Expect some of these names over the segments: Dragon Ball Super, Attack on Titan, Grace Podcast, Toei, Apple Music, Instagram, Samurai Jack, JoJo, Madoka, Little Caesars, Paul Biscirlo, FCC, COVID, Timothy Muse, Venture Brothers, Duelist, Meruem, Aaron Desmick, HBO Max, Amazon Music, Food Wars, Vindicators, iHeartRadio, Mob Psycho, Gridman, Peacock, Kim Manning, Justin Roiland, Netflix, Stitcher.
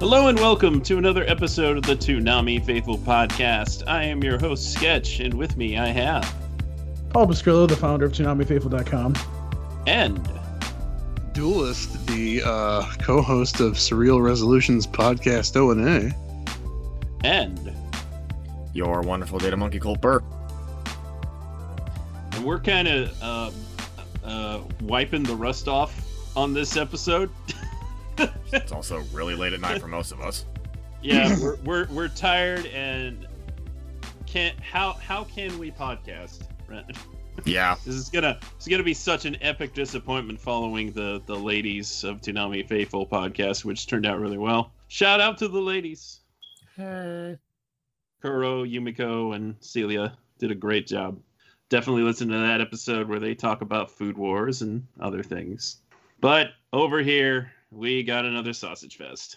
Hello and welcome to another episode of the Toonami Faithful Podcast. I am your host, Sketch, and with me I have... Paul Biscirlo, the founder of ToonamiFaithful.com. And... Duelist, the co-host of Surreal Resolutions Podcast O&A. And... your wonderful data monkey, Colt Burr. And we're kind of wiping the rust off on this episode. It's also really late at night for most of us. Yeah, we're tired and can't. How can we podcast? Right? Yeah, it's gonna be such an epic disappointment following the ladies of Toonami Faithful podcast, which turned out really well. Shout out to the ladies. Hey, Kuro, Yumiko, and Celia did a great job. Definitely listen to that episode where they talk about Food Wars and other things. But over here, we got another sausage fest.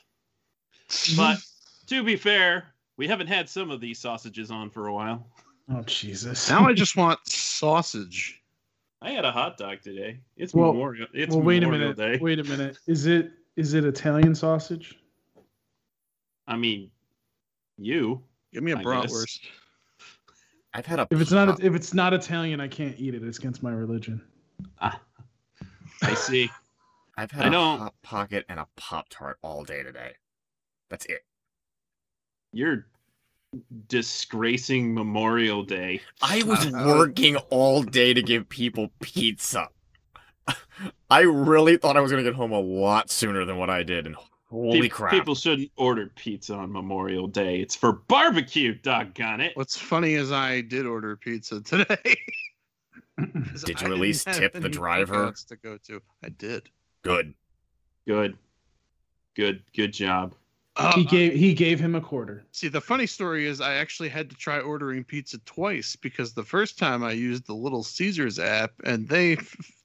But to be fair, we haven't had some of these sausages on for a while. Oh, Jesus. Now I just want sausage. I had a hot dog today. It's Memorial Day. Well, wait a minute. Wait a minute. Is it Italian sausage? I mean, give me a bratwurst. I've had a... If it's not Italian, I can't eat it. It's against my religion. Ah, I see. I've had a Hot Pocket and a Pop-Tart all day today. That's it. You're disgracing Memorial Day. I was working all day to give people pizza. I really thought I was going to get home a lot sooner than what I did. And holy crap. People shouldn't order pizza on Memorial Day. It's for barbecue, doggone it. What's funny is I did order pizza today. Did you at least tip the driver? To go to. I did. Good job. He gave him a quarter. See, the funny story is I actually had to try ordering pizza twice because the first time I used the Little Caesars app and they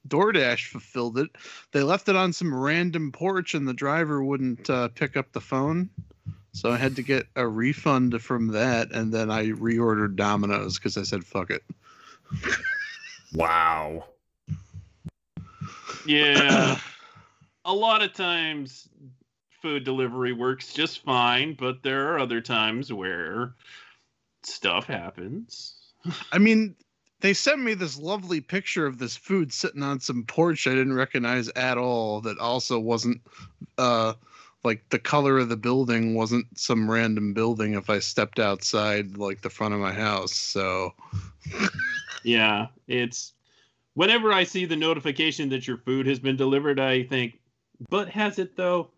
DoorDash fulfilled it. They left it on some random porch and the driver wouldn't pick up the phone. So I had to get a refund from that. And then I reordered Domino's because I said, fuck it. Wow. Yeah. A lot of times food delivery works just fine, but there are other times where stuff happens. I mean, they sent me this lovely picture of this food sitting on some porch I didn't recognize at all that also wasn't, like, the color of the building wasn't some random building if I stepped outside, like, the front of my house, so... Yeah, it's... Whenever I see the notification that your food has been delivered, I think... But has it though?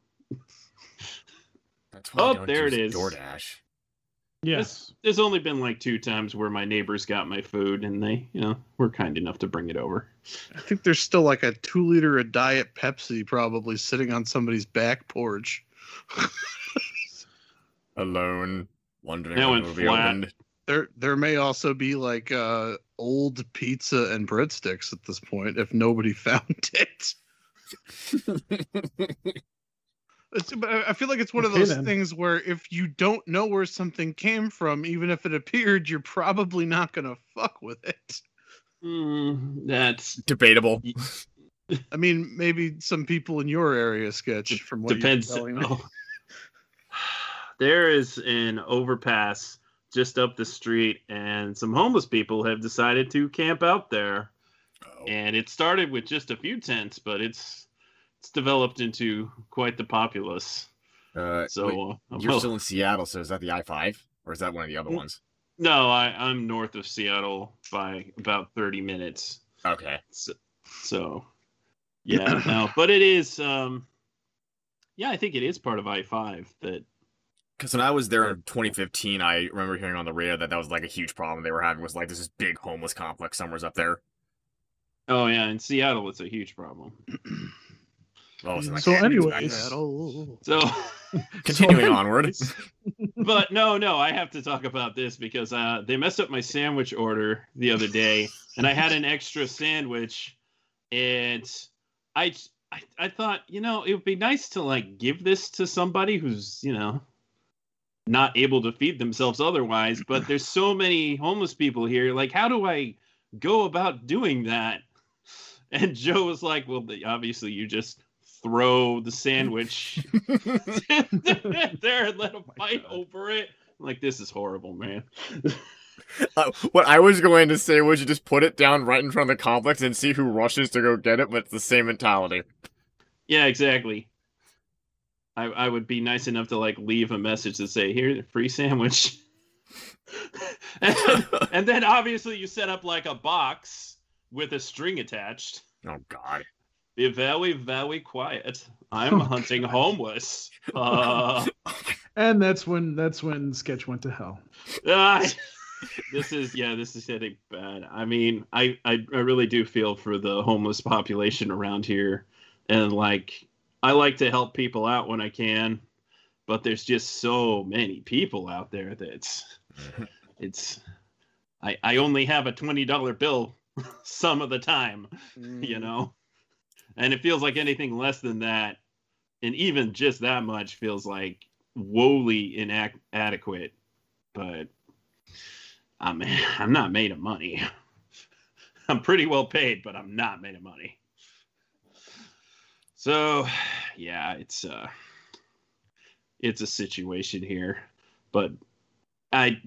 That's why there it is. DoorDash. Yes. There's only been like 2 times where my neighbors got my food and they, were kind enough to bring it over. I think there's still like a 2-liter of Diet Pepsi probably sitting on somebody's back porch. Alone, wondering when it will be opened. There may also be like old pizza and breadsticks at this point if nobody found it. I feel like it's one of those things where if you don't know where something came from, even if it appeared, you're probably not gonna fuck with it. That's debatable. I mean, maybe some people in your area, Sketch, from what depends. You're telling me. There is an overpass just up the street and some homeless people have decided to camp out there. Oh. And it started with just a few tents, but it's developed into quite the populace. You're still in Seattle, so is that the I-5? Or is that one of the other ones? No, I'm north of Seattle by about 30 minutes. Okay. So yeah. No, but it is... I think it is part of I-5 that... Because when I was there in 2015, I remember hearing on the radio that was like a huge problem they were having was like this big homeless complex somewhere up there. Oh, yeah, in Seattle, it's a huge problem. Oh, so anyways, so continuing onward. But no, I have to talk about this because they messed up my sandwich order the other day, and I had an extra sandwich, and I thought, it would be nice to give this to somebody who's not able to feed themselves otherwise. But there's so many homeless people here. How do I go about doing that? And Joe was like, well, obviously you just throw the sandwich there and let them fight over it. I'm like, this is horrible, man. What I was going to say was you just put it down right in front of the complex and see who rushes to go get it, but it's the same mentality. Yeah, exactly. I would be nice enough to leave a message to say, here's a free sandwich. And then obviously you set up a box with a string attached. Oh, God. Be very, very quiet. I'm hunting homeless. And that's when Sketch went to hell. This is getting bad. I mean, I really do feel for the homeless population around here. And I like to help people out when I can, but there's just so many people out there that it's I only have a $20 bill some of the time, and it feels like anything less than that, and even just that much feels woefully inadequate. But I mean, I'm not made of money. I'm pretty well paid, but I'm not made of money. So, yeah, it's a situation here, but I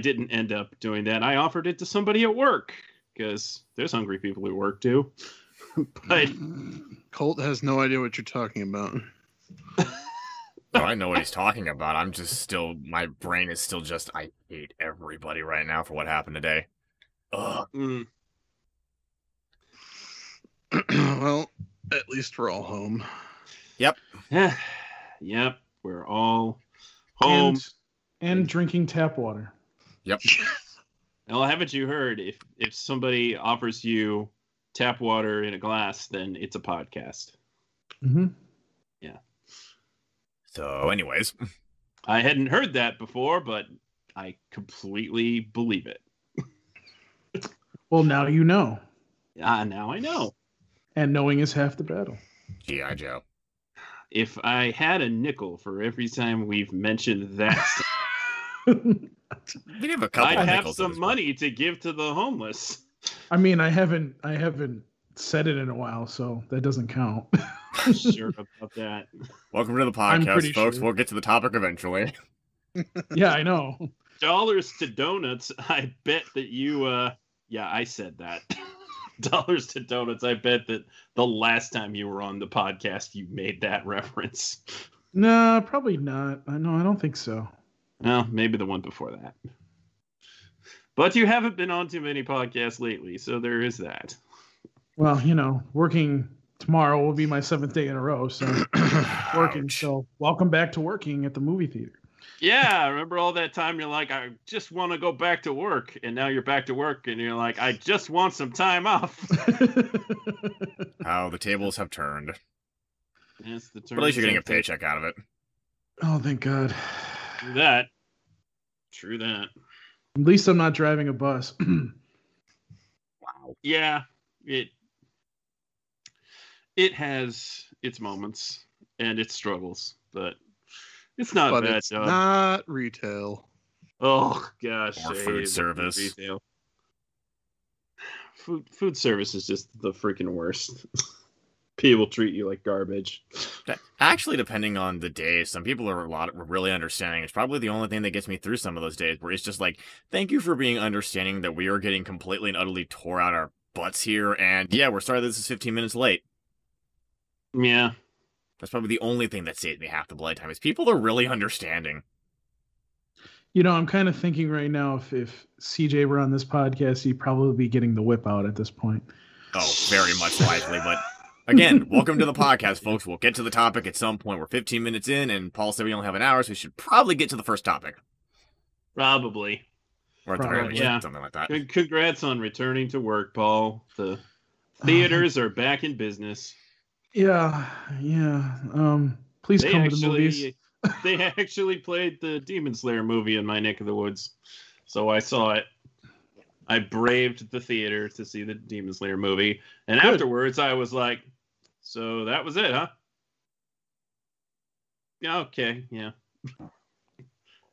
didn't end up doing that. I offered it to somebody at work because there's hungry people who work too. But Colt has no idea what you're talking about. No, I know what he's talking about. I'm just still, my brain is still just, I hate everybody right now for what happened today. Ugh. Mm. Well, at least we're all home. Yep. Yep. We're all home. And drinking tap water. Yep. Well, haven't you heard, if somebody offers you tap water in a glass, then it's a podcast. Mm-hmm. Yeah. So anyways. I hadn't heard that before, but I completely believe it. Well, now you know. Now I know. And knowing is half the battle. G.I. Joe. If I had a nickel for every time we've mentioned that, we have a couple. I'd have some money to give to the homeless. I mean, I haven't said it in a while, so that doesn't count. I'm sure about that. Welcome to the podcast, folks. Sure. We'll get to the topic eventually. Yeah, I know. Dollars to donuts. I bet that you. Yeah, I said that. Dollars to donuts. I bet that the last time you were on the podcast, you made that reference. No, probably not. No, I don't think so. Well, maybe the one before that. But you haven't been on too many podcasts lately, so there is that. Well, working tomorrow will be my 7th day in a row, so working. Ouch. So welcome back to working at the movie theater. Yeah, remember all that time you're like, I just want to go back to work. And now you're back to work and you're like, I just want some time off. How the tables have turned. Yes, the turn. At least you're getting a paycheck out of it. Oh, thank God. True that. At least I'm not driving a bus. Wow. Yeah, it has its moments and its struggles, but... It's not but bad, it's job. Not retail. Oh gosh, or food service. Retail. Food service is just the freaking worst. People treat you like garbage. Actually, depending on the day, some people are really understanding. It's probably the only thing that gets me through some of those days where it's just like, thank you for being understanding that we are getting completely and utterly tore out our butts here, and yeah, we're sorry this is 15 minutes late. Yeah. That's probably the only thing that saves me half the blood time is people are really understanding. I'm kind of thinking right now, if CJ were on this podcast, he'd probably be getting the whip out at this point. Oh, very much likely. But again, welcome to the podcast, folks. We'll get to the topic at some point. We're 15 minutes in, and Paul said we only have an hour, so we should probably get to the first topic. Probably. Or yeah. Something like that. Congrats on returning to work, Paul. The theaters are back in business. Yeah. Please come to the movies. They actually played the Demon Slayer movie in my neck of the woods, so I saw it. I braved the theater to see the Demon Slayer movie, and afterwards I was like, so that was it, huh? Yeah, okay, yeah.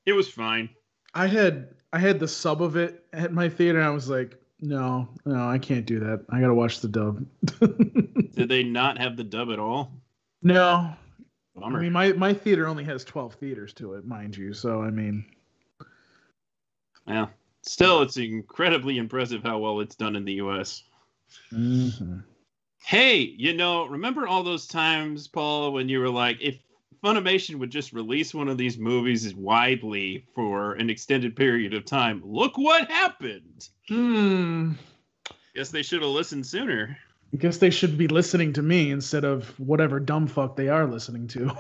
It was fine. I had the sub of it at my theater, and I was like, no, I can't do that. I gotta watch the dub. Did they not have the dub at all? No. Bummer. I mean, my theater only has 12 theaters to it, mind you. So, I mean. Yeah. Still, it's incredibly impressive how well it's done in the U.S. Mm-hmm. Hey, remember all those times, Paul, when you were like, if Funimation would just release one of these movies widely for an extended period of time, look what happened. Guess they should have listened sooner. I guess they should be listening to me instead of whatever dumb fuck they are listening to.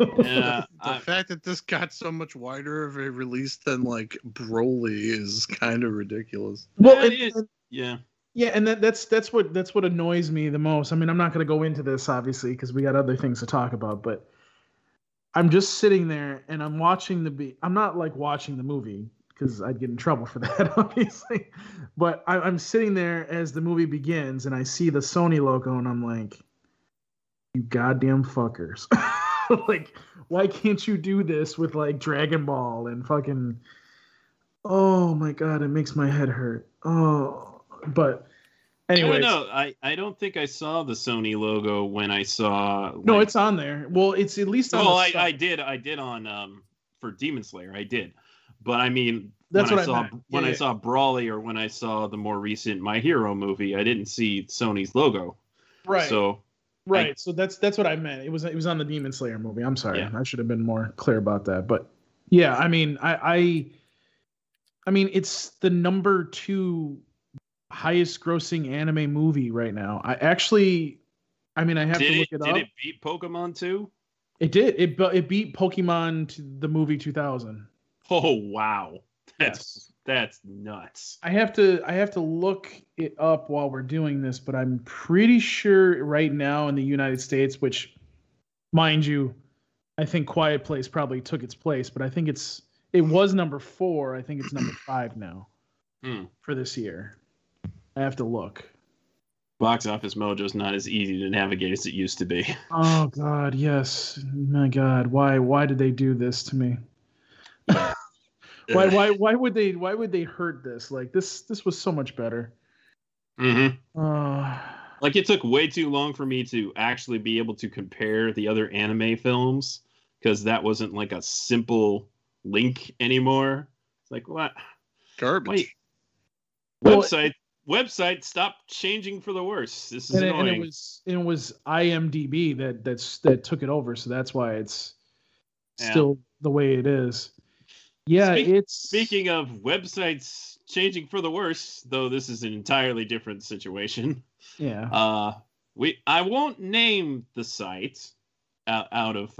Yeah, the fact that this got so much wider of a release than like Broly is kind of ridiculous. Well, and that's what annoys me the most. I mean, I'm not going to go into this obviously because we got other things to talk about, but I'm just sitting there and I'm watching I'm not like watching the movie, because I'd get in trouble for that, obviously. But I'm sitting there as the movie begins, and I see the Sony logo, and I'm like, you goddamn fuckers. Like, why can't you do this with, like, Dragon Ball and fucking... Oh, my God, it makes my head hurt. Oh, but... Anyways. No, I don't think I saw the Sony logo when I saw... Like... No, it's on there. Well, it's at least on I did on... for Demon Slayer, I did. But I mean, that's when I saw Brawly or when I saw the more recent My Hero movie, I didn't see Sony's logo. Right. So that's what I meant. It was on the Demon Slayer movie. I'm sorry. Yeah. I should have been more clear about that. But yeah, I mean, I mean, it's the number 2 highest grossing anime movie right now. I have to look it up. Did it beat Pokemon 2? It did. It beat Pokemon to the movie 2000. Oh wow, that's nuts. I have to look it up while we're doing this, but I'm pretty sure right now in the United States, which, mind you, I think Quiet Place probably took its place, but I think it was number 4. I think it's number 5 now for this year. I have to look. Box Office Mojo's not as easy to navigate as it used to be. Oh God, yes, my God, why did they do this to me? Why would they hurt this? Like this was so much better. Mm-hmm. Like it took way too long for me to actually be able to compare the other anime films because that wasn't like a simple link anymore. It's like what? Garbage. Well, website stop changing for the worse. This is annoying. And it was IMDb that took it over, so that's why it's still the way it is. Yeah, speaking of websites changing for the worse, though this is an entirely different situation. Yeah. I won't name the site out of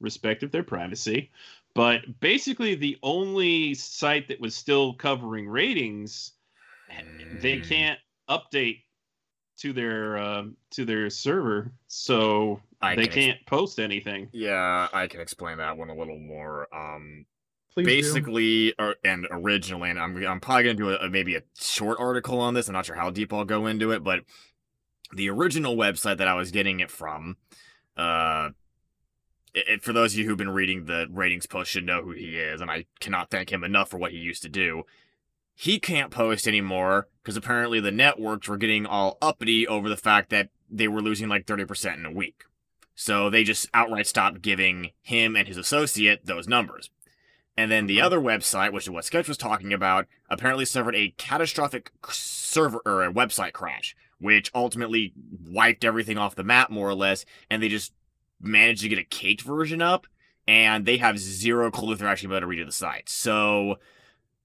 respect of their privacy, but basically the only site that was still covering ratings, they can't update to their server, so they can't post anything. Yeah, I can explain that one a little more. Please basically, originally, and I'm probably going to do maybe a short article on this. I'm not sure how deep I'll go into it, but the original website that I was getting it from, for those of you who've been reading the ratings post should know who he is, and I cannot thank him enough for what he used to do. He can't post anymore because apparently the networks were getting all uppity over the fact that they were losing like 30% in a week. So they just outright stopped giving him and his associate those numbers. And then the other website, which is what Sketch was talking about, apparently suffered a catastrophic server or a website crash, which ultimately wiped everything off the map, more or less. And they just managed to get a caked version up, and they have zero clue if they're actually going to redo the site. So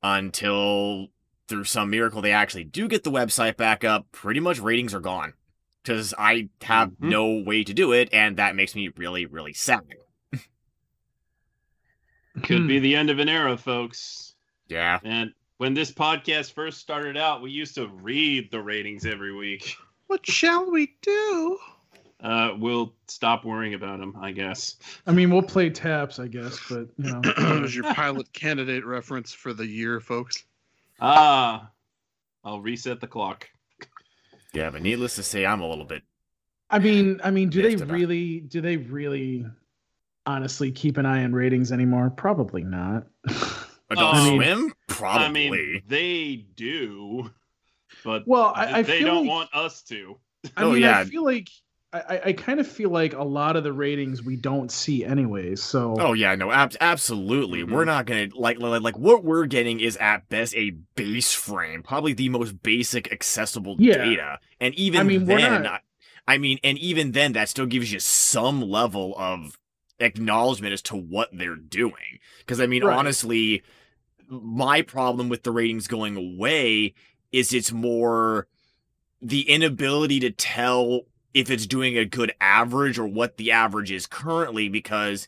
until through some miracle they actually do get the website back up, pretty much ratings are gone because I have no way to do it, and that makes me really, really sad. Could be the end of an era, folks. Yeah. And when this podcast first started out, we used to read the ratings every week. What shall we do? we'll stop worrying about him, I guess. I mean, we'll play taps, I guess, but, you know. That was your pilot candidate reference for the year, folks. Ah, I'll reset the clock. Yeah, but needless to say, I'm a little bit... I mean, do they really honestly keep an eye on ratings anymore? Probably not. Adult Swim? Probably. I mean, they do, but they don't want us to. I mean, yeah. I kind of feel like a lot of the ratings we don't see anyways. So. Oh yeah, no, absolutely. Mm-hmm. We're not gonna like what we're getting is at best a base frame, probably the most basic accessible data, and even then that still gives you some level of acknowledgement as to what they're doing. Because I mean, honestly, my problem with the ratings going away is it's more the inability to tell if it's doing a good average or what the average is currently, because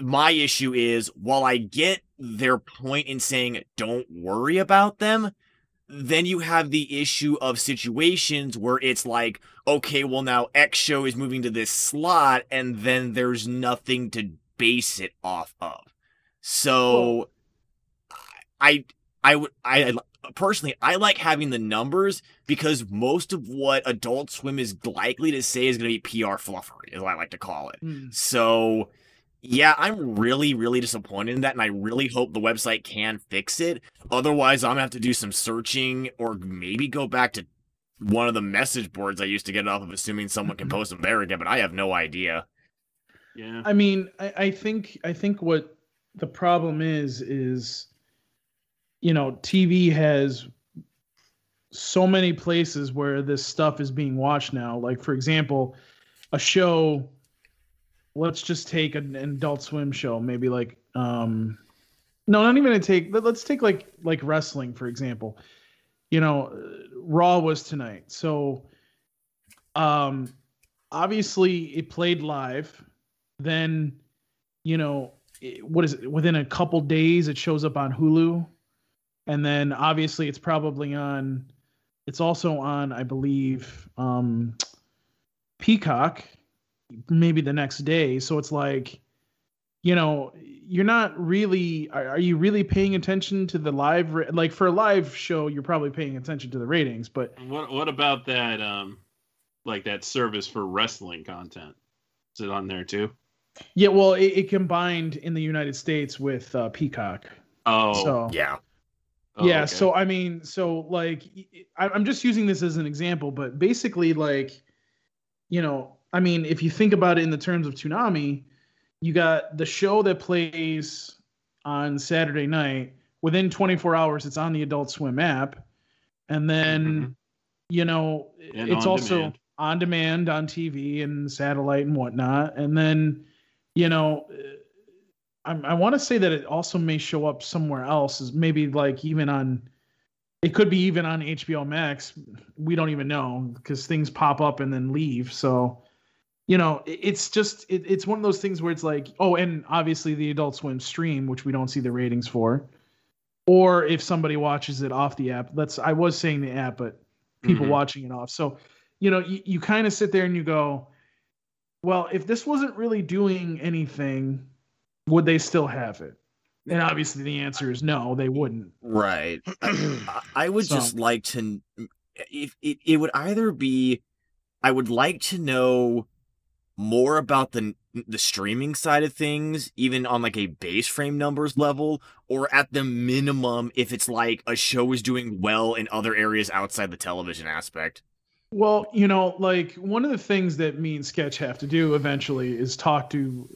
my issue is, while I get their point in saying don't worry about them, then you have the issue of situations where it's like, okay, well now X show is moving to this slot, and then there's nothing to base it off of. So I personally like having the numbers, because most of what Adult Swim is likely to say is going to be PR fluffery, is what I like to call it. So yeah, I'm really, really disappointed in that, and I really hope the website can fix it. Otherwise, I'm going to have to do some searching, or maybe go back to one of the message boards I used to get off of, assuming someone can post them there again, but I have no idea. Yeah, I mean, I think what the problem is, you know, TV has so many places where this stuff is being watched now. Like, for example, a show... Let's just take an Adult Swim show, maybe like, let's take wrestling, for example. You know, Raw was tonight. So, obviously it played live. Then, you know, within a couple days, it shows up on Hulu. And then obviously it's probably it's also on, I believe, Peacock, maybe the next day. So it's like, you know, you're not really, are you really paying attention to the live, like for a live show, you're probably paying attention to the ratings, but what about that, like that service for wrestling content? Is it on there too? Yeah. Well, it combined in the United States with Peacock. Oh, so, yeah. Oh, yeah. Okay. So, I mean, I'm just using this as an example, but basically like, you know, I mean, if you think about it in the terms of Toonami, you got the show that plays on Saturday night. Within 24 hours, it's on the Adult Swim app. And then, you know, and it's also on demand on TV and satellite and whatnot. And then, you know, I want to say that it also may show up somewhere else. Is maybe like it could be even on HBO Max. We don't even know, because things pop up and then leave. So... You know, it's just, it's one of those things where it's like, oh, and obviously the Adult Swim stream, which we don't see the ratings for, or if somebody watches it off the app. I was saying the app, but people watching it off. So, you know, you kind of sit there and you go, well, if this wasn't really doing anything, would they still have it? And obviously the answer is no, they wouldn't. Right. I would just like to, it would either be, I would like to know more about the streaming side of things, even on like a base frame numbers level, or at the minimum, if it's like a show is doing well in other areas outside the television aspect. Well, you know, like one of the things that me and Sketch have to do eventually is talk to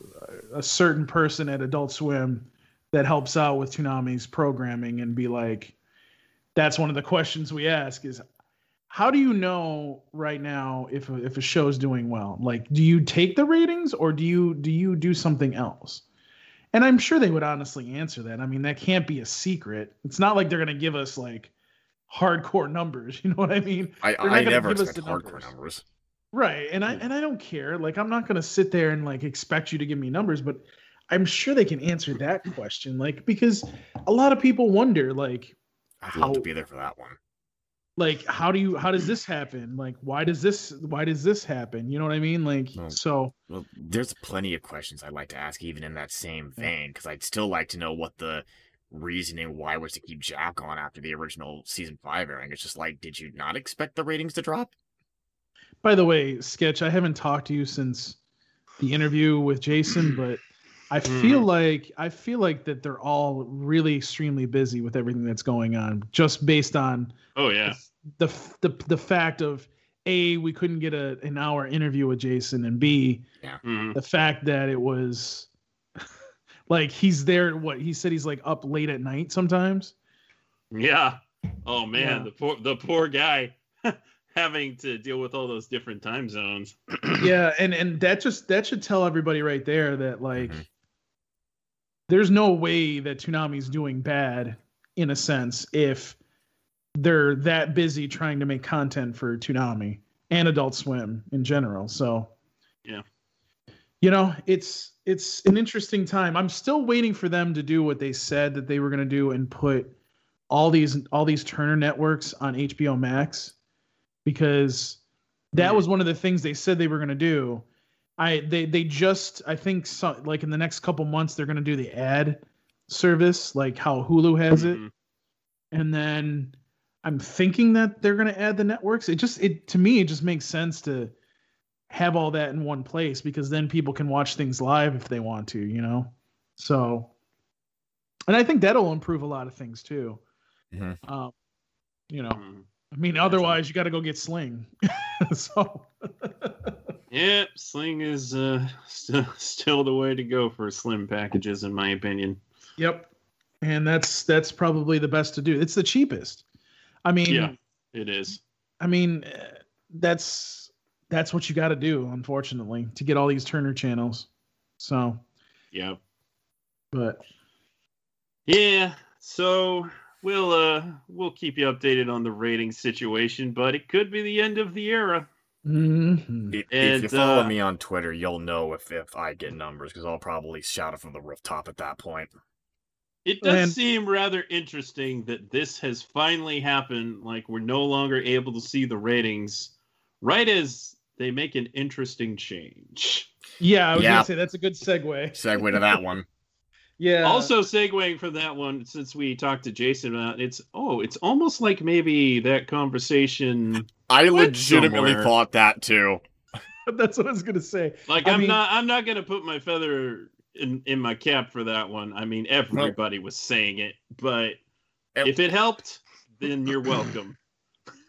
a certain person at Adult Swim that helps out with Toonami's programming and be like, that's one of the questions we ask is, how do you know right now if a show's doing well? Like, do you take the ratings or do you do something else? And I'm sure they would honestly answer that. I mean, that can't be a secret. It's not like they're going to give us like hardcore numbers. You know what I mean? I never expect hardcore numbers. Right. And I don't care. Like, I'm not going to sit there and like expect you to give me numbers, but I'm sure they can answer that question. Like, because a lot of people wonder like, I'd love to be there for that one. like, how does this happen? Like, why does this happen? You know what I mean? Like, well, there's plenty of questions I'd like to ask even in that same vein, because I'd still like to know what the reasoning why was to keep Jack on after the original season 5 airing. It's just like, did you not expect the ratings to drop? By the way, Sketch, I haven't talked to you since the interview with Jason, but I feel like that they're all really extremely busy with everything that's going on, just based on the fact of A, we couldn't get an hour interview with Jason, and B, the fact that it was like he's there. What he said, he's like up late at night sometimes. Yeah. Oh man, the poor guy having to deal with all those different time zones. Yeah, and that should tell everybody right there that like there's no way that Toonami's doing bad in a sense if they're that busy trying to make content for Toonami and Adult Swim in general. So yeah, you know, it's an interesting time. I'm still waiting for them to do what they said that they were going to do and put all these Turner networks on HBO Max, because that was one of the things they said they were going to do. I think in the next couple months they're going to do the ad service, like how Hulu has it. And then I'm thinking that they're going to add the networks. It just makes sense to have all that in one place, because then people can watch things live if they want to, you know? So, and I think that'll improve a lot of things too. Mm-hmm. You know, I mean, otherwise you got to go get Sling. So. Yeah, Sling is still the way to go for slim packages, in my opinion. Yep. And that's probably the best to do. It's the cheapest. I mean, yeah, it is. I mean, that's what you got to do, unfortunately, to get all these Turner channels. So, yeah. But yeah, so we'll keep you updated on the rating situation, but it could be the end of the era. Mm-hmm. If you follow me on Twitter, you'll know if I get numbers, because I'll probably shout it from the rooftop at that point. It does seem rather interesting that this has finally happened. Like, we're no longer able to see the ratings right as they make an interesting change. Yeah, I was going to say that's a good segue. Segue to that one. Yeah. Also, segueing from that one, since we talked to Jason about it's almost like maybe that conversation. I legitimately thought that too. That's what I was going to say. Like, I'm not going to put my feather in my cap for that one. I mean, everybody was saying it, but if it helped, then you're welcome.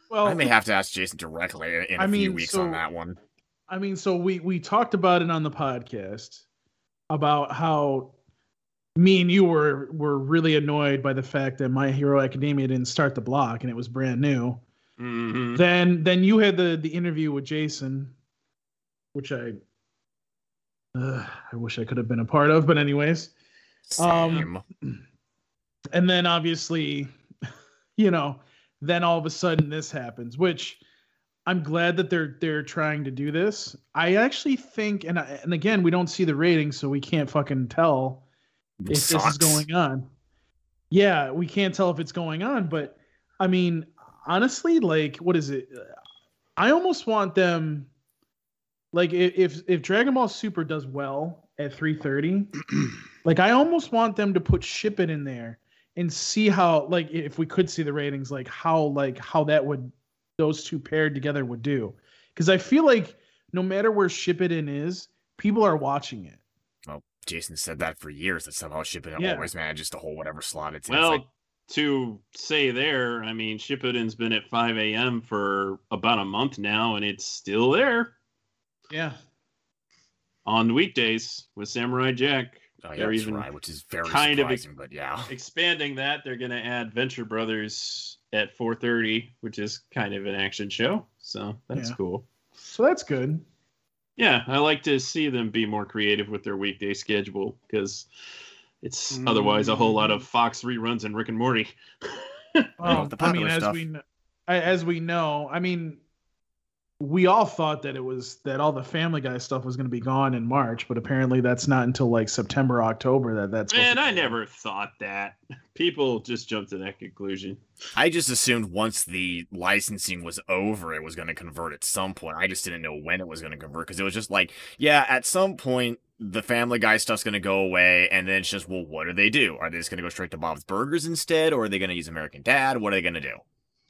Well, I may have to ask Jason directly in a few weeks on that one. I mean, so we talked about it on the podcast about how me and you were really annoyed by the fact that My Hero Academia didn't start the block and it was brand new. Mm-hmm. Then you had the interview with Jason, which I wish I could have been a part of, but anyways. Same. And then obviously, you know, then all of a sudden this happens, which I'm glad that they're trying to do this. I actually think, and again, we don't see the ratings, so we can't fucking tell if this is going on. Yeah, we can't tell if it's going on, but I mean, honestly, like, what is it? I almost want them. Like, if Dragon Ball Super does well at 3:30, like, I almost want them to put Ship It in there and see how, like, if we could see the ratings, like how that would, those two paired together would do. Because I feel like no matter where Ship It in is, people are watching it. Well, Jason said that for years, that somehow Ship It in always manages to hold whatever slot it's in. Well, to say there, I mean, Ship It in's been at 5 a.m. for about a month now, and it's still there. Yeah, on weekdays with Samurai Jack. Oh, yeah, that's right, which is very kind surprising, but yeah. Expanding that, they're going to add Venture Brothers at 4:30, which is kind of an action show, so that's cool. So that's good. Yeah, I like to see them be more creative with their weekday schedule, because it's otherwise a whole lot of Fox reruns and Rick and Morty. Well, the popular stuff. As we know, I mean... we all thought that it was that all the Family Guy stuff was going to be gone in March, but apparently that's not until like September, October that's. Man, I never thought that. People just jumped to that conclusion. I just assumed once the licensing was over, it was going to convert at some point. I just didn't know when it was going to convert because it was just like, yeah, at some point the Family Guy stuff's going to go away, and then it's just, well, what do they do? Are they just going to go straight to Bob's Burgers instead, or are they going to use American Dad? What are they going to do?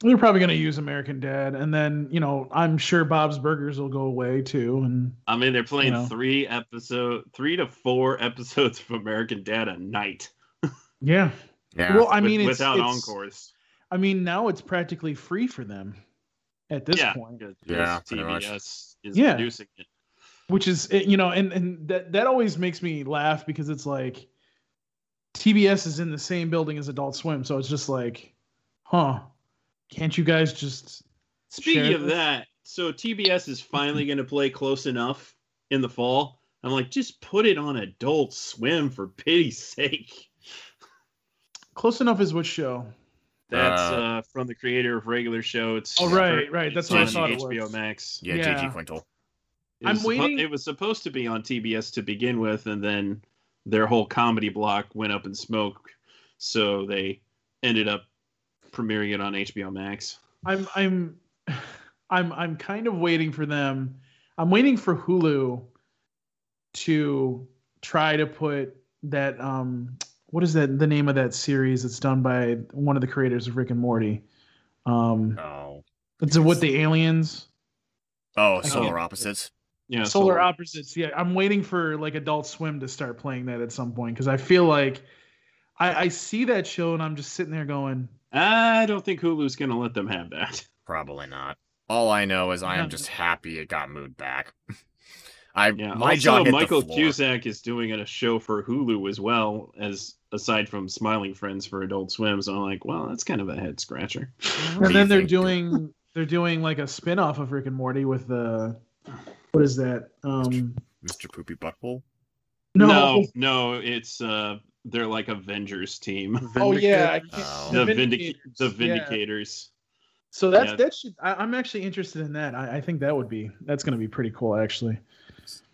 They're probably going to use American Dad, and then, you know, I'm sure Bob's Burgers will go away too. And I mean, they're playing 3 to 4 episodes of American Dad a night. Yeah. Well, I mean, without encores. I mean, now it's practically free for them at this point. Yeah, TBS is producing it, which is, you know, and that always makes me laugh because it's like TBS is in the same building as Adult Swim, so it's just like, huh. Can't you guys just... Speaking of that, so TBS is finally going to play Close Enough in the fall. I'm like, just put it on Adult Swim for pity's sake. Close Enough is which show? That's from the creator of Regular Show. It's right. That's what I thought it was. HBO Max. Yeah, Gigi Quintel. I'm waiting. It was supposed to be on TBS to begin with, and then their whole comedy block went up in smoke, so they ended up premiering it on HBO Max. I'm kind of waiting for them. I'm waiting for Hulu to try to put that what is that the name of that series that's done by one of the creators of Rick and Morty? It's what the aliens? Oh, Solar Opposites. Yeah, Solar Opposites. Yeah, I'm waiting for like Adult Swim to start playing that at some point because I feel like I see that show and I'm just sitting there going, I don't think Hulu's going to let them have that. Probably not. All I know is I am just happy it got moved back. My job hit Michael Cusack is doing a show for Hulu as well, as aside from Smiling Friends for Adult Swim. So I'm like, well, that's kind of a head scratcher. And then they're doing like a spinoff of Rick and Morty with the what is that? Mr. Poopy Butthole? No, it's they're like Avengers team. The Vindicators. So I'm actually interested in that. I think that's going to be pretty cool, actually.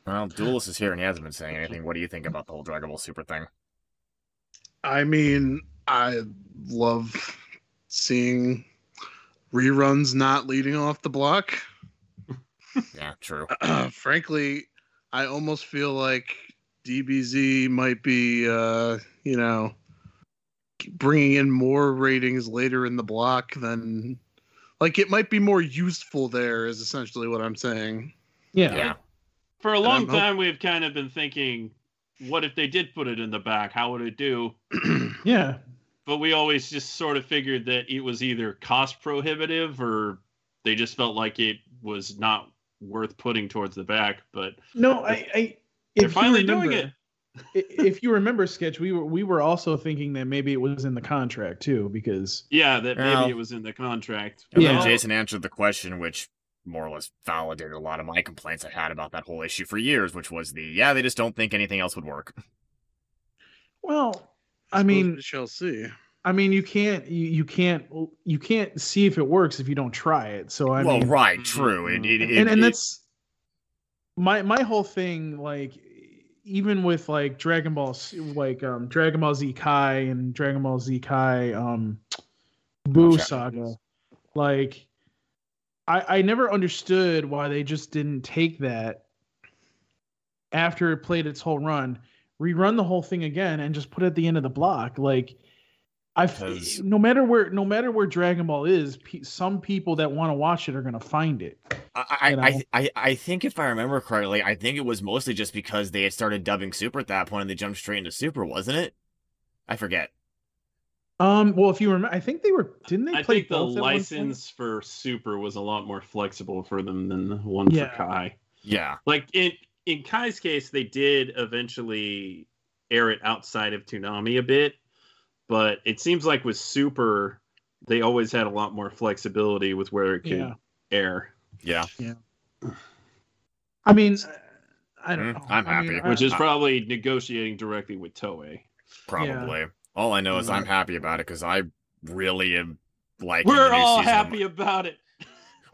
Well, Duelist is here and he hasn't been saying anything. What do you think about the whole Dragon Ball Super thing? I mean, I love seeing reruns not leading off the block. Yeah, true. Frankly, I almost feel like DBZ might be, you know, bringing in more ratings later in the block than, like, it might be more useful there is essentially what I'm saying. Yeah. For a long time, we've kind of been thinking, what if they did put it in the back? How would it do? Yeah. But we always just sort of figured that it was either cost prohibitive or they just felt like it was not worth putting towards the back. But no, they're finally doing it. If you remember, Sketch, we were also thinking that maybe it was in the contract too, because maybe it was in the contract. And then Jason answered the question, which more or less validated a lot of my complaints I had about that whole issue for years, which was they just don't think anything else would work. Well, I mean, we shall see. I mean, you can't see if it works if you don't try it. So I mean, right, true, and that's my whole thing, like. Even with like Dragon Ball, like Dragon Ball Z Kai and Dragon Ball Z Kai Buu Saga, like I never understood why they just didn't take that after it played its whole run, rerun the whole thing again, and just put it at the end of the block. Like no matter where Dragon Ball is, some people that want to watch it are going to find it. I think if I remember correctly, I think it was mostly just because they had started dubbing Super at that point and they jumped straight into Super, wasn't it? I forget. Well, if you remember, I think they were... I think the license for Super was a lot more flexible for them than the one for Kai. Yeah. Like, in Kai's case, they did eventually air it outside of Toonami a bit, but it seems like with Super, they always had a lot more flexibility with where it could air. Yeah. I mean, I don't know. I'm happy. Which is probably negotiating directly with Toei. Probably. Yeah. All I know is I'm happy about it because I really am like... We're all happy about it.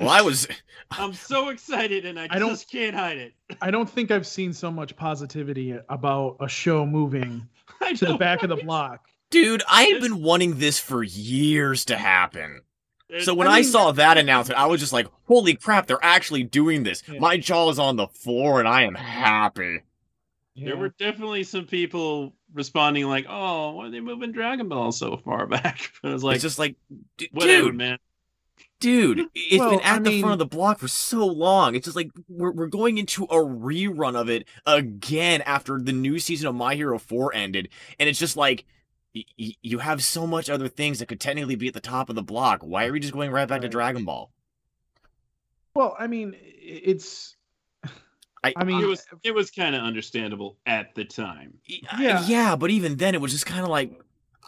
Well, I was. I'm so excited, and I just can't hide it. I don't think I've seen so much positivity about a show moving to the back of the block. Dude, I've been wanting this for years to happen. So when I saw that announcement, I was just like, holy crap, they're actually doing this. Yeah. My jaw is on the floor, and I am happy. Yeah. There were definitely some people responding like, oh, why are they moving Dragon Ball so far back? But I was like, it's just like, whatever, dude, man. Dude, it's been at the front of the block for so long. It's just like we're going into a rerun of it again after the new season of My Hero 4 ended. And it's just like, you have so much other things that could technically be at the top of the block. Why are we just going right back to Dragon Ball? Well, I mean, it's... it was kind of understandable at the time. Yeah, but even then, it was just kind of like...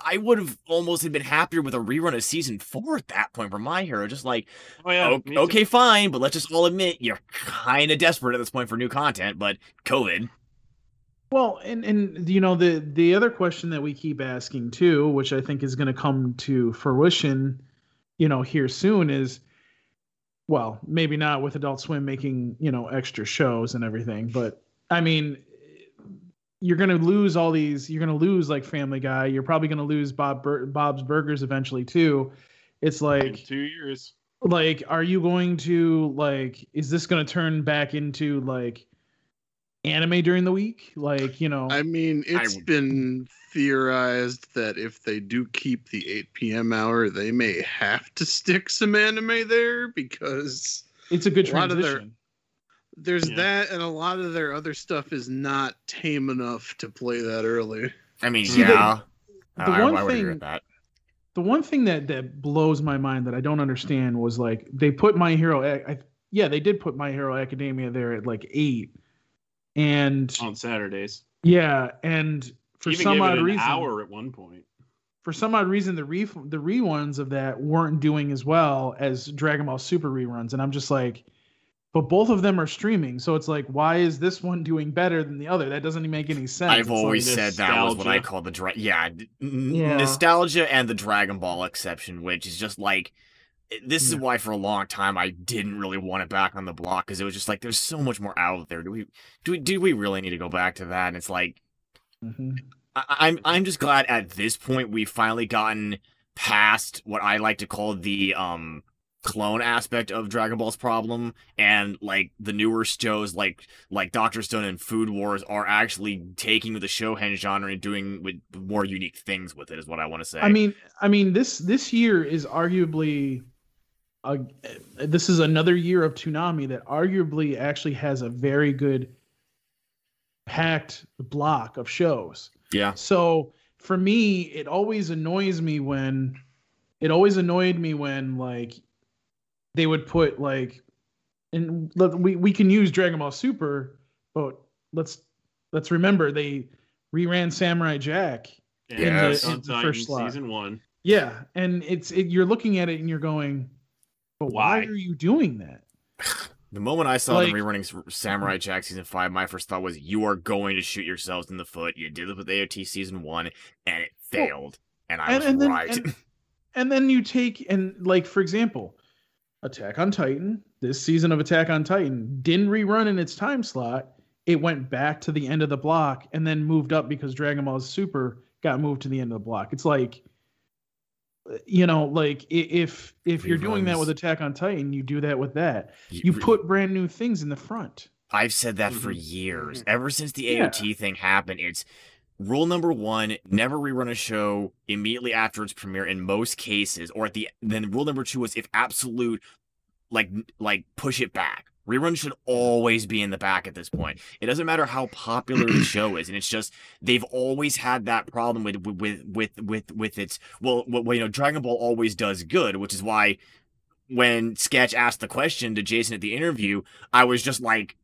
I would have almost been happier with a rerun of season 4 at that point for My Hero. Just like, okay, fine, but let's just all admit you're kind of desperate at this point for new content, but COVID. Well, and you know, the other question that we keep asking too, which I think is going to come to fruition, you know, here soon is, well, maybe not with Adult Swim making, you know, extra shows and everything, but I mean... You're going to lose all these. You're going to lose like Family Guy. You're probably going to lose Bob's Burgers eventually too. It's like in 2 years. Like, are you going to like? Is this going to turn back into like anime during the week? Like, you know. I mean, it's been theorized that if they do keep the 8 p.m. hour, they may have to stick some anime there because it's a good transition. That, and a lot of their other stuff is not tame enough to play that early. I mean, yeah. The one thing that blows my mind that I don't understand was like they put My Hero. They did put My Hero Academia there at like 8, and on Saturdays. Yeah, and for even some odd reason, an hour at one point. For some odd reason, the reruns of that weren't doing as well as Dragon Ball Super reruns, and I'm just like. But both of them are streaming, so it's like, why is this one doing better than the other? That doesn't even make any sense. I've always said that was what I call the nostalgia and the Dragon Ball exception, which is just like, this is why for a long time I didn't really want it back on the block, because it was just like, there's so much more out there. Do we really need to go back to that? And it's like, I'm just glad at this point we've finally gotten past what I like to call the clone aspect of Dragon Ball's problem, and like the newer shows like Dr. Stone and Food Wars are actually taking the shonen genre and doing with more unique things with it is what I want to say. I mean this year is arguably this is another year of Toonami that arguably actually has a very good packed block of shows. Yeah. So for me, it always annoyed me when like they would put like, and we can use Dragon Ball Super, but let's remember they reran Samurai Jack in the first slot. Season 1. Yeah, and you're looking at it and you're going, but why are you doing that? The moment I saw them rerunning Samurai Jack Season 5, my first thought was, you are going to shoot yourselves in the foot. You did it with AOT Season 1, and it failed, and I was right. And then you take, and like, for example... Attack on Titan, this season of Attack on Titan, didn't rerun in its time slot. It went back to the end of the block and then moved up because Dragon Ball Super got moved to the end of the block. It's like, you know, like if reruns. You're doing that with Attack on Titan, you do that with that. You put brand new things in the front. I've said that for years. Ever since the AOT thing happened, it's rule number 1, never rerun a show immediately after its premiere in most cases, or then rule number 2 was if absolute, like push it back. Reruns should always be in the back at this point. It doesn't matter how popular the show is, and it's just they've always had that problem with its Dragon Ball always does good, which is why when Sketch asked the question to Jason at the interview, I was just like,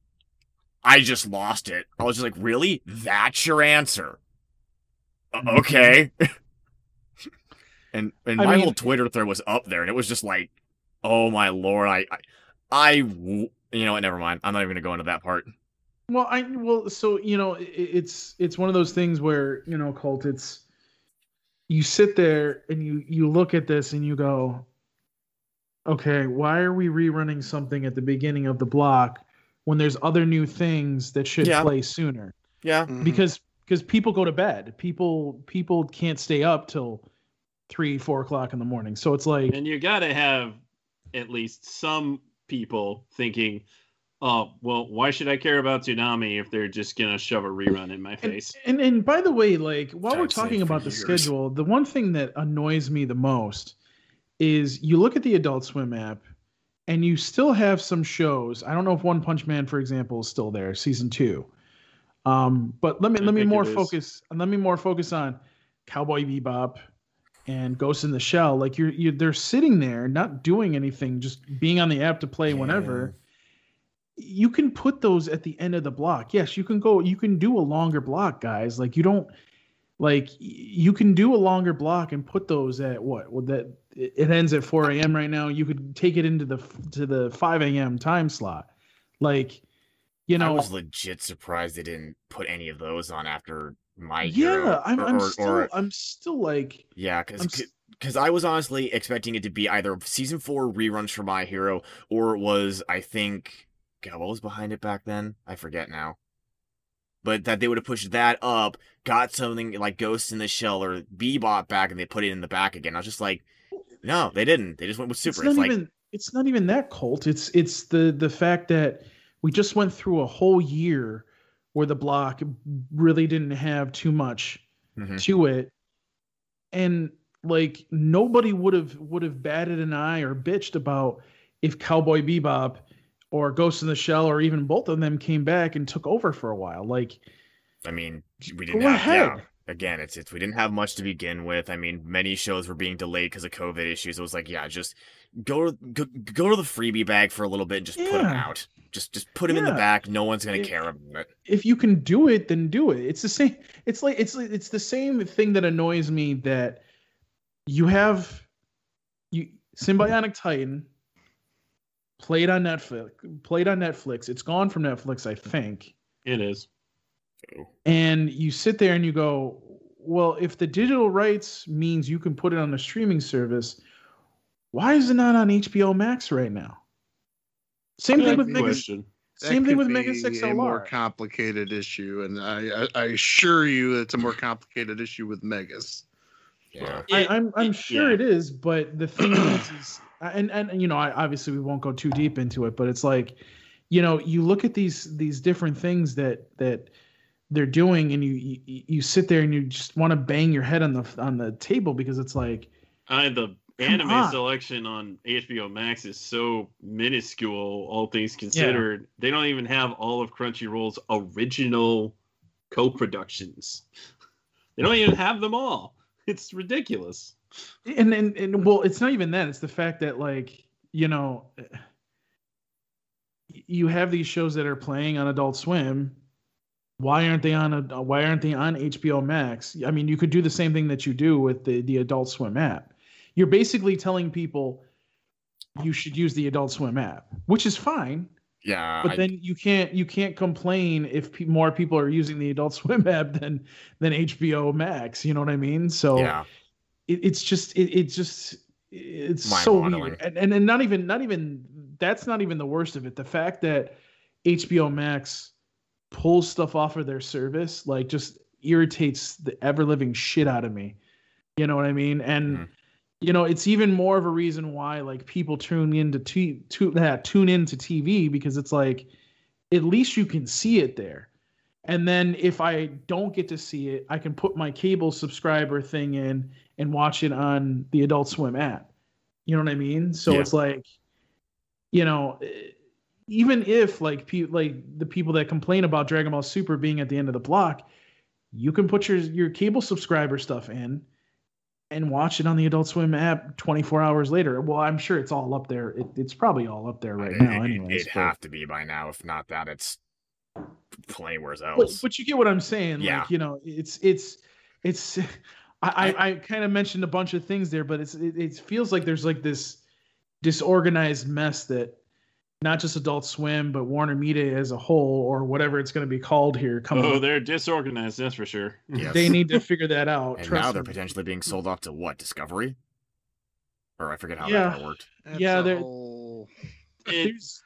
I just lost it. I was just like, really? That's your answer? Okay. and my whole Twitter thread was up there, and it was just like, oh my Lord, I you know what? Never mind. I'm not even gonna go into that part. Well, so you know, it's one of those things where, you know, Colt, it's you sit there and you look at this and you go, okay, why are we rerunning something at the beginning of the block when there's other new things that should play sooner? Yeah. Mm-hmm. Because people go to bed. People can't stay up till 3-4 o'clock in the morning. So it's like, and you gotta have at least some people thinking, oh, well, why should I care about Toonami if they're just gonna shove a rerun in my face? And by the way, like while we're talking about the schedule, the one thing that annoys me the most is you look at the Adult Swim app and you still have some shows. I don't know if One Punch Man, for example, is still there, season 2. But let me more focus on Cowboy Bebop and Ghost in the Shell. Like they're sitting there not doing anything, just being on the app to play whenever. You can put those at the end of the block. Yes, you can do a longer block, guys. Like you can do a longer block and put those at what? Well, that it ends at 4 a.m. right now. You could take it into the 5 a.m. time slot. Like, you know, I was legit surprised they didn't put any of those on after My Hero. Yeah, because I was honestly expecting it to be either season 4 reruns for My Hero, or it was, I think, God, what was behind it back then? I forget now. But that they would have pushed that up, got something like Ghost in the Shell or Bebop back, and they put it in the back again. I was just like, no, they didn't. They just went with Super. It's not even that, Colt. It's the fact that we just went through a whole year where the block really didn't have too much to it. And like nobody would have batted an eye or bitched about if Cowboy Bebop or Ghost in the Shell, or even both of them came back and took over for a while. Like, I mean, we didn't have again. We didn't have much to begin with. I mean, many shows were being delayed because of COVID issues. It was like, yeah, just go to the freebie bag for a little bit and just put them out. Just put them in the back. No one's gonna care about it. If you can do it, then do it. It's the same. It's like it's the same thing that annoys me that you have Symbionic Titan. Played on Netflix. It's gone from Netflix, I think. It is. And you sit there and you go, well, if the digital rights means you can put it on a streaming service, why is it not on HBO Max right now? Same thing with Mega 6 LR. A more complicated issue, and I assure you it's a more complicated issue with Megas. Yeah. I'm sure it is, but the thing is and you know, obviously we won't go too deep into it, but it's like, you know, you look at these different things that they're doing, and you sit there and you just want to bang your head on the table because it's like, the anime selection on HBO Max is so minuscule, all things considered. Yeah. They don't even have all of Crunchyroll's original co-productions. They don't even have them all. It's ridiculous. And well, it's not even that. It's the fact that, like, you know, you have these shows that are playing on Adult Swim. Why aren't they on HBO Max? I mean, you could do the same thing that you do with the Adult Swim app. You're basically telling people you should use the Adult Swim app, which is fine. Yeah, but then you can't complain if more people are using the Adult Swim app than HBO Max. You know what I mean? So yeah, it's so weird, and not even that's not even the worst of it. The fact that HBO Max pulls stuff off of their service like just irritates the ever living shit out of me. You know what I mean? And you know, it's even more of a reason why, like, people tune into TV, because it's like, at least you can see it there. And then if I don't get to see it, I can put my cable subscriber thing in and watch it on the Adult Swim app. You know what I mean? So it's like, you know, even if like the people that complain about Dragon Ball Super being at the end of the block, you can put your cable subscriber stuff in and watch it on the Adult Swim app 24 hours later. Well, I'm sure it's all up there. It's probably all up there right now. Anyways, it'd have to be by now. If not that, it's anywhere else. But you get what I'm saying. Yeah. Like, you know, it's. I kind of mentioned a bunch of things there, but it feels like there's like this disorganized mess that not just Adult Swim, but Warner Media as a whole, or whatever it's going to be called here. They're disorganized, that's for sure. Yes. They need to figure that out. And now they're potentially being sold off to what, Discovery? Or I forget how that worked. Yeah, there's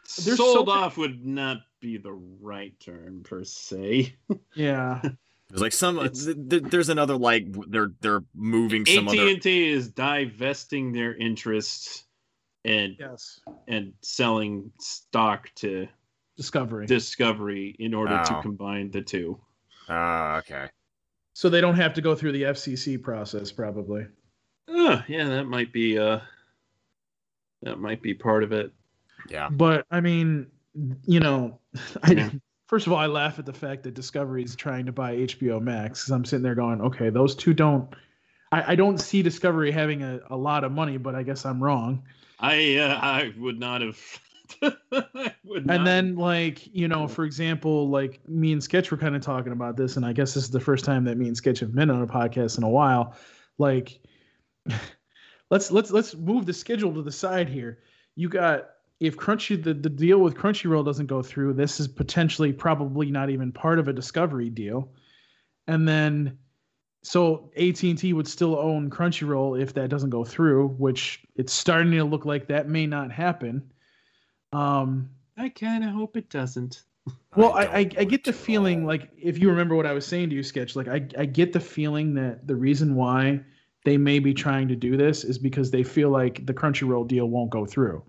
sold off would not be the right term per se. Yeah. There's like there's another, like, they're moving some AT&T other. AT&T is divesting their interests and selling stock to Discovery in order to combine the two. Okay. So they don't have to go through the FCC process, probably. That might be part of it. Yeah. But I mean, you know, first of all, I laugh at the fact that Discovery is trying to buy HBO Max, because I'm sitting there going, okay, those two don't. I don't see Discovery having a lot of money, but I guess I'm wrong. I would not have. And then, like, you know, for example, like, me and Sketch were kind of talking about this, and I guess this is the first time that me and Sketch have been on a podcast in a while. Like, let's move the schedule to the side here. You got, if the deal with Crunchyroll doesn't go through, this is potentially probably not even part of a Discovery deal. And then, so AT&T would still own Crunchyroll if that doesn't go through, which it's starting to look like that may not happen. I kind of hope it doesn't. Well, I get the feeling, like, if you remember what I was saying to you, Sketch, like, I get the feeling that the reason why they may be trying to do this is because they feel like the Crunchyroll deal won't go through.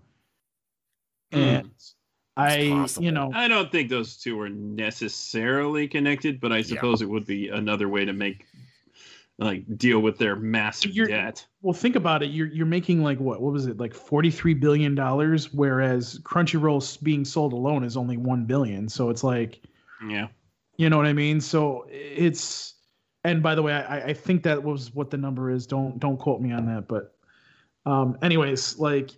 And I don't think those two are necessarily connected, but I suppose it would be another way to make, like, deal with their massive debt. Well, think about it. You're making, like, what was it, like $43 billion, whereas Crunchyroll's being sold alone is only $1 billion. So it's like, you know what I mean? So it's, and by the way, I think that was what the number is. Don't quote me on that. But anyways, like,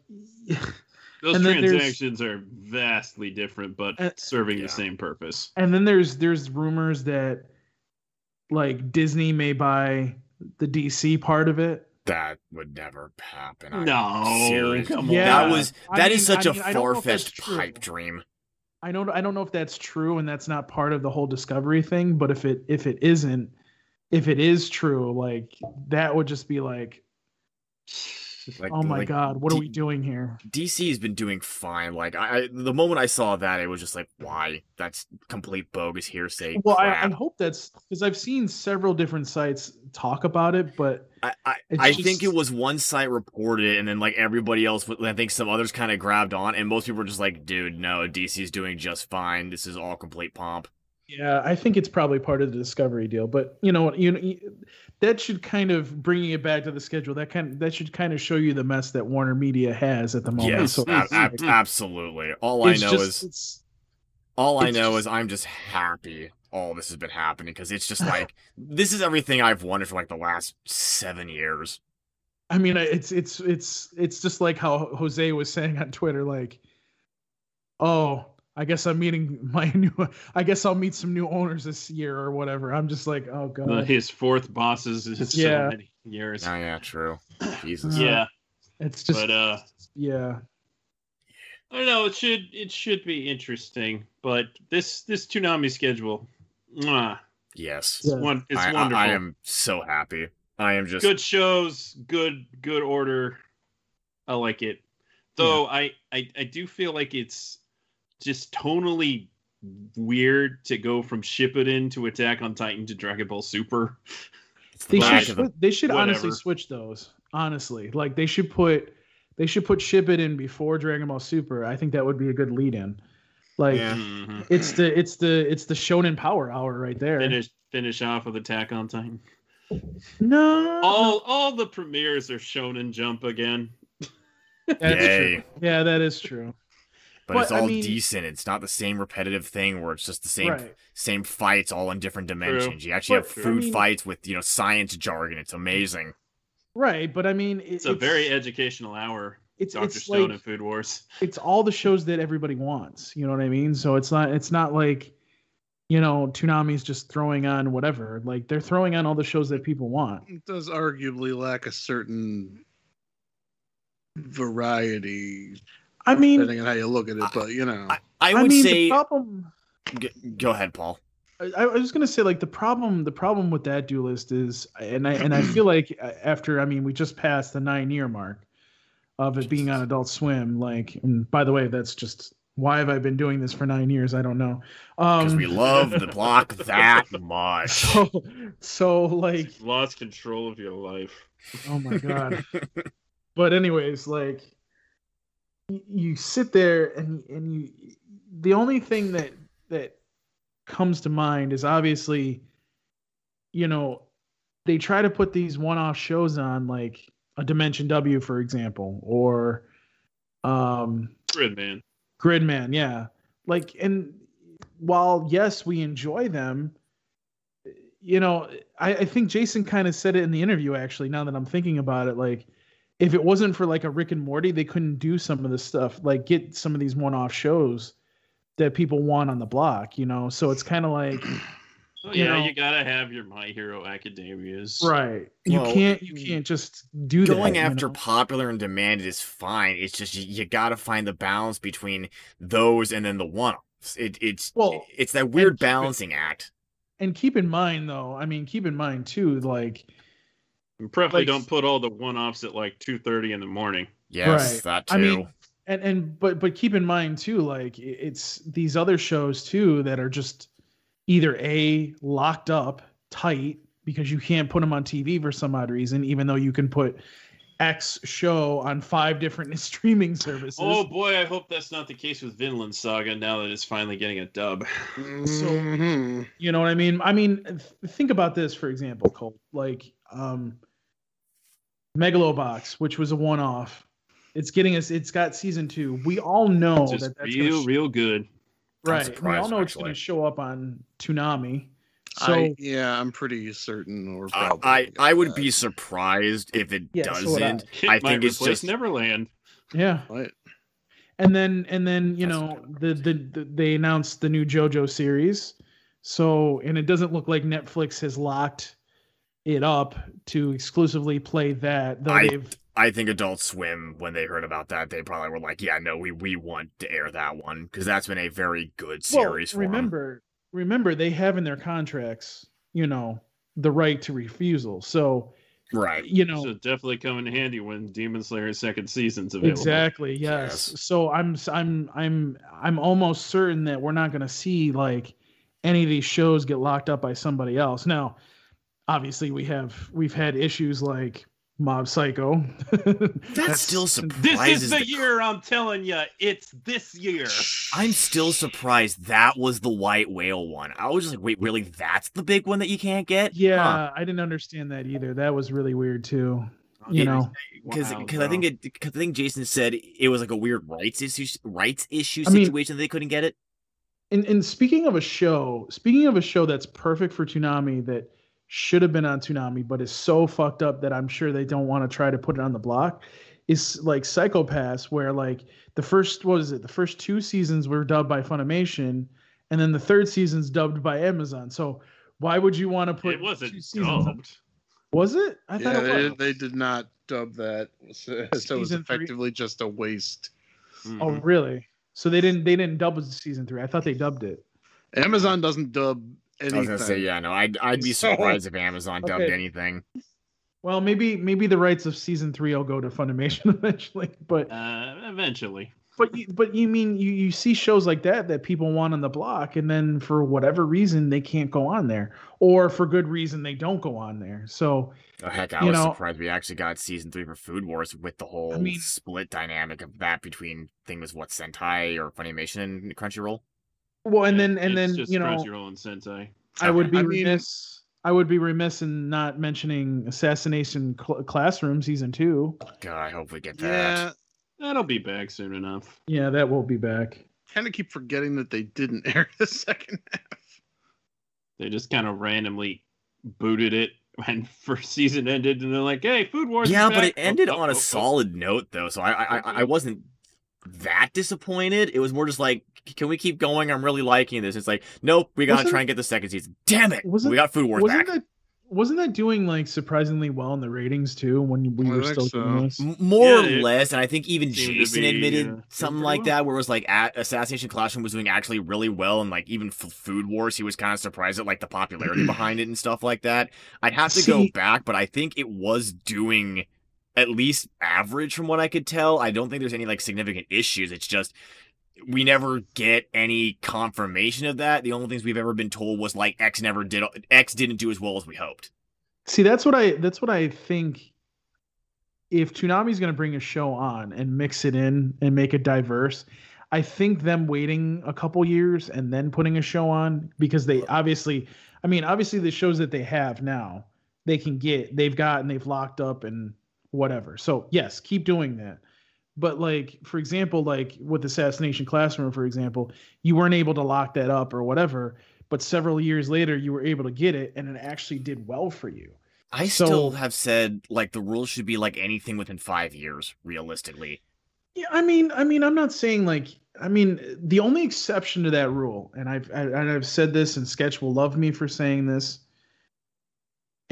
those transactions are vastly different, but serving the same purpose. And then there's rumors that, like, Disney may buy the DC part of it. That would never happen. That was I mean, such a far-fetched pipe dream. I don't know if that's true, and that's not part of the whole Discovery thing. But if it is true, like, that would just be like oh my God, what are we doing here? DC has been doing fine. Like, the moment I saw that, it was just like, why? That's complete bogus hearsay. Well, I hope that's, because I've seen several different sites talk about it, but I think it was one site reported it, and then, like, everybody else, I think some others kind of grabbed on, and most people were just like, dude, no, DC's doing just fine. This is all complete pomp. Yeah, I think it's probably part of the Discovery deal, but you know, that should kind of, bringing it back to the schedule, that should kind of show you the mess that Warner Media has at the moment. Yes, so absolutely. All I know is I'm just happy all this has been happening, because it's just like, this is everything I've wanted for, like, the last 7 years. I mean, it's just like how Jose was saying on Twitter, like, oh, I guess I'm meeting I guess I'll meet some new owners this year or whatever. I'm just like, oh God. His fourth bosses is so many years. Oh yeah, true. Jesus. Yeah. It's just, but, I don't know. It should be interesting, but this Toonami schedule. Yes. It's wonderful. I am so happy. I am just, good shows, good order. I like it. Though I do feel like it's just tonally weird to go from Shippuden to Attack on Titan to Dragon Ball Super. They should honestly switch those. Honestly, like, they should put Shippuden before Dragon Ball Super. I think that would be a good lead-in. Like, it's the Shonen Power Hour right there. Finish off with Attack on Titan. No, all the premieres are Shonen Jump again. That's true. Yeah, that is true. But it's all decent. It's not the same repetitive thing where it's just the same fights all in different dimensions. True. You actually have food fights with, you know, science jargon. It's amazing. Right, but I mean... It's a very educational hour, Dr. Stone, like, and Food Wars. It's all the shows that everybody wants. You know what I mean? So it's not like, you know, Toonami's just throwing on whatever. Like, they're throwing on all the shows that people want. It does arguably lack a certain variety... I mean, depending on how you look at it, but you know, I would say. The problem... Go ahead, Paul. I was going to say, like, the problem with that Duelist is, and I feel like after, I mean, we just passed the 9-year mark. of it being on Adult Swim. Like, and by the way, that's just why have I been doing this for 9 years? I don't know. Because we love the block that much. So like you've lost control of your life. Oh my God. But anyways, like you sit there and you, the only thing that comes to mind is obviously, you know, they try to put these one-off shows on, like a Dimension W, for example, or Gridman. Yeah. Like, and while, yes, we enjoy them, you know, I think Jason kind of said it in the interview, actually, now that I'm thinking about it, like if it wasn't for like a Rick and Morty, they couldn't do some of the stuff, like get some of these one-off shows that people want on the block, you know? So it's kind of like, well, yeah, you gotta have your My Hero Academias, right? You can't just do that. Going after popular and demanded is fine. It's just you gotta find the balance between those and then the one-offs. It's that weird balancing act. And keep in mind, though, I mean, like, and preferably like, don't put all the one-offs at like 2:30 in the morning. Yes, right. That too. I mean, but keep in mind too, like it's these other shows too that are just either A, locked up tight because you can't put them on TV for some odd reason, even though you can put X show on 5 different streaming services. Oh boy, I hope that's not the case with Vinland Saga now that it's finally getting a dub. So, you know what I mean? I mean, think about this, for example, Colt. Like Megalobox, which was a one-off. It's got season 2. We all know that's real good. Right. We all know it's going to show up on Toonami. So I'm pretty certain. Or probably I would be surprised if it doesn't. So I think it's just Neverland. Yeah. What? And then you know the they announced the new JoJo series. So and it doesn't look like Netflix has locked it up to exclusively play that. Though I think Adult Swim, when they heard about that, they probably were like, yeah, no, we want to air that one because that's been a very good series for them. Remember, they have in their contracts, you know, the right to refusal. So, right, you know, so definitely come in handy when Demon Slayer's second season's available. Exactly. Yes. So I'm almost certain that we're not going to see like any of these shows get locked up by somebody else. Now, obviously, we've had issues like Mob Psycho. That still surprises me. This is the year, I'm telling you. It's this year. I'm still surprised that was the white whale one. I was just like, wait, really? That's the big one that you can't get? Yeah, I didn't understand that either. That was really weird, too. You know, because I think Jason said it was like a weird rights issue situation that they couldn't get it. And speaking of a show that's perfect for Toonami that should have been on Toonami, but is so fucked up that I'm sure they don't want to try to put it on the block, is like Psycho Pass, where like the first 2 seasons were dubbed by Funimation, and then the third season's dubbed by Amazon. So why would you want to put it wasn't 2 seasons dubbed? Was it? I thought it was. They did not dub that. So it was effectively just a waste. Mm-hmm. Oh, really? So they didn't dub season 3. I thought they dubbed it. Amazon doesn't dub anything. I was gonna say, yeah, no, I'd be surprised if Amazon dubbed anything. Well, maybe the rights of season 3 will go to Funimation eventually, but eventually. But you mean you see shows like that people want on the block, and then for whatever reason they can't go on there, or for good reason they don't go on there. So I was surprised we actually got season 3 for Food Wars with the whole split dynamic of that between Sentai or Funimation and Crunchyroll. Well, and then you know, your own Sentai. I would be remiss in not mentioning Assassination Classroom season 2. God, I hope we get that. Yeah, that'll be back soon enough. Yeah, that will be back. Kind of keep forgetting that they didn't air the second half. They just kind of randomly booted it when first season ended, and they're like, "Hey, Food Wars." Yeah, but it ended on a solid note, though, so I wasn't that disappointed. It was more just like, can we keep going? I'm really liking this. It's like, nope, we gotta try and get the second season. Damn it! We got Food Wars back. Wasn't that doing like surprisingly well in the ratings too? When we were still doing this, more or less, and I think even Jason admitted something like that, where it was like Assassination Classroom was doing actually really well, and like even Food Wars, he was kind of surprised at like the popularity behind it and stuff like that. I'd have to go back, but I think it was doing at least average from what I could tell. I don't think there's any like significant issues. It's just we never get any confirmation of that. The only things we've ever been told was like X didn't do as well as we hoped. See, that's what I think. If Toonami's going to bring a show on and mix it in and make it diverse, I think them waiting a couple years and then putting a show on, because they obviously the shows that they have now, they've locked up and whatever. So yes, keep doing that. But like, for example, like with Assassination Classroom, for example, you weren't able to lock that up or whatever, but several years later you were able to get it and it actually did well for you. I still have said like the rules should be like anything within 5 years, realistically. Yeah, I mean, I'm not saying like, I mean, the only exception to that rule, and I've said this, and Sketch will love me for saying this.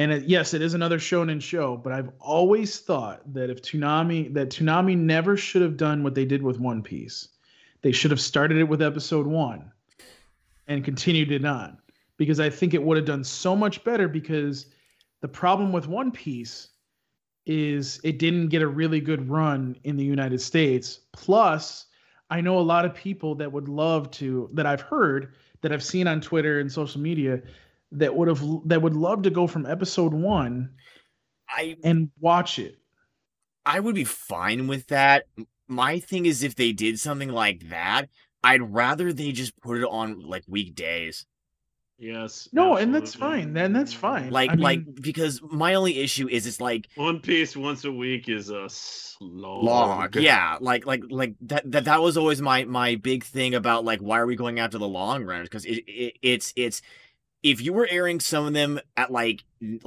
And it is another shonen show, but I've always thought that Toonami never should have done what they did with One Piece. They should have started it with episode 1 and continued it on, because I think it would have done so much better. Because the problem with One Piece is it didn't get a really good run in the United States. Plus, I know a lot of people that would love to, that I've heard, that I've seen on Twitter and social media, that would love to go from episode 1 and watch it. I would be fine with that. My thing is, if they did something like that, I'd rather they just put it on like weekdays. Yes. No, absolutely. And that's fine. Then that's fine. Like, because my only issue is it's like One Piece once a week is a slog. Yeah, like that was always my big thing about like, why are we going after the long runners? Because it's if you were airing some of them at like 9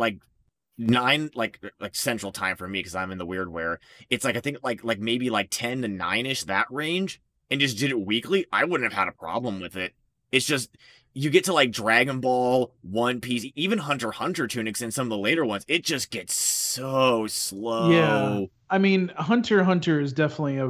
like Central Time for me, because I'm in the weird where it's like I think like maybe like 10 to 9-ish, that range, and just did it weekly, I wouldn't have had a problem with it. It's just, you get to like Dragon Ball, One Piece, even Hunter x Hunter to an extent, some of the later ones, it just gets so slow. Yeah, I mean, Hunter x Hunter is definitely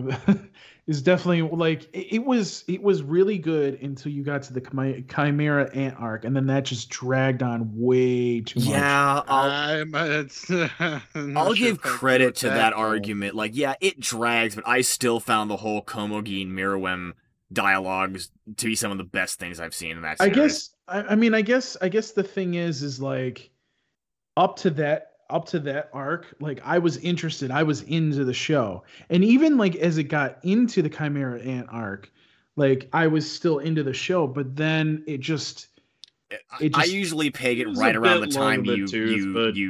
like, it was really good until you got to the Chimera Ant arc, and then that just dragged on way too much. Yeah, I'll give credit to that argument. Like, yeah, it drags, but I still found the whole Komogee and Meruem dialogues to be some of the best things I've seen in that series. I guess the thing is like up to that arc, like I was into the show, and even like as it got into the Chimera Ant arc, like I was still into the show, but then it just I usually peg it right around the time you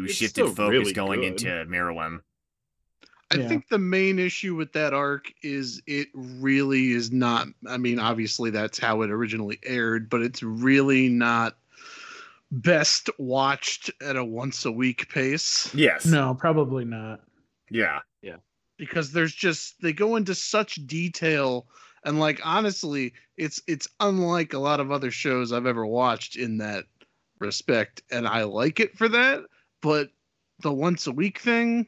shifted focus really going into Meruem. I think the main issue with that arc is it really is not, I mean, obviously that's how it originally aired, but it's really not best watched at a once a week pace. Yes. No, probably not. Yeah. Yeah. Because there's just, they go into such detail, and like, honestly, it's unlike a lot of other shows I've ever watched in that respect. And I like it for that, but the once a week thing,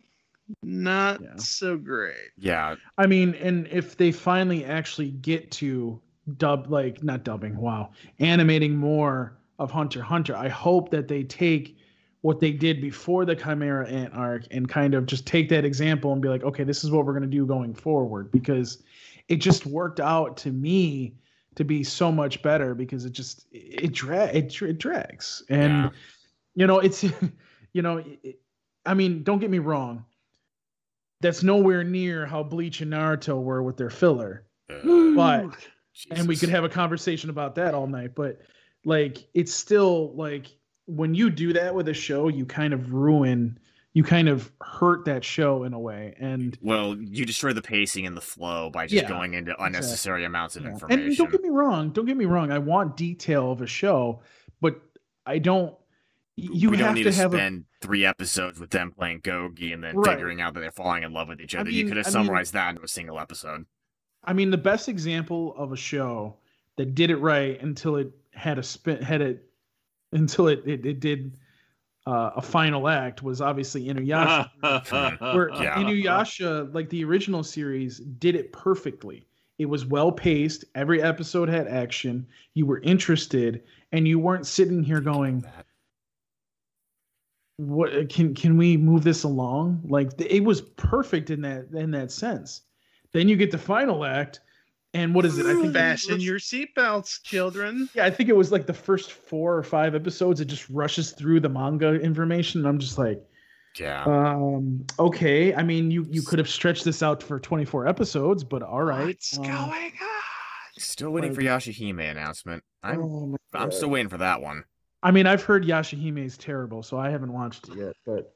not so great. Yeah. I mean, and if they finally actually get to animating more of Hunter x Hunter, I hope that they take what they did before the Chimera Ant arc and kind of just take that example and be like, okay, this is what we're going to do going forward, because it just worked out to me to be so much better, because it drags. And, you know, it's, you know, I mean, don't get me wrong. That's nowhere near how Bleach and Naruto were with their filler. But Jesus. And we could have a conversation about that all night, but like, it's still like when you do that with a show, you kind of hurt that show in a way. And well, you destroy the pacing and the flow by just going into unnecessary amounts of information. And don't get me wrong. I want detail of a show, but I don't, we don't need to spend 3 episodes with them playing Gogi and then figuring out that they're falling in love with each other. You could have summarized that into a single episode. I mean, the best example of a show that did it right until it had a spin, until it did a final act was obviously Inuyasha. Where Inuyasha, like the original series, did it perfectly. It was well paced. Every episode had action. You were interested, and you weren't sitting here going, what can we move this along? Like, it was perfect in that sense. Then you get the final act, and what is it? I think fasten your seatbelts, children. Yeah, I think it was like the first 4 or 5 episodes. It just rushes through the manga information. And I'm just like, yeah. Okay. I mean, you could have stretched this out for 24 episodes, but all right. What's going on? Still waiting for Yashahime announcement. I'm still waiting for that one. I mean, I've heard Yashahime is terrible, so I haven't watched it yet. But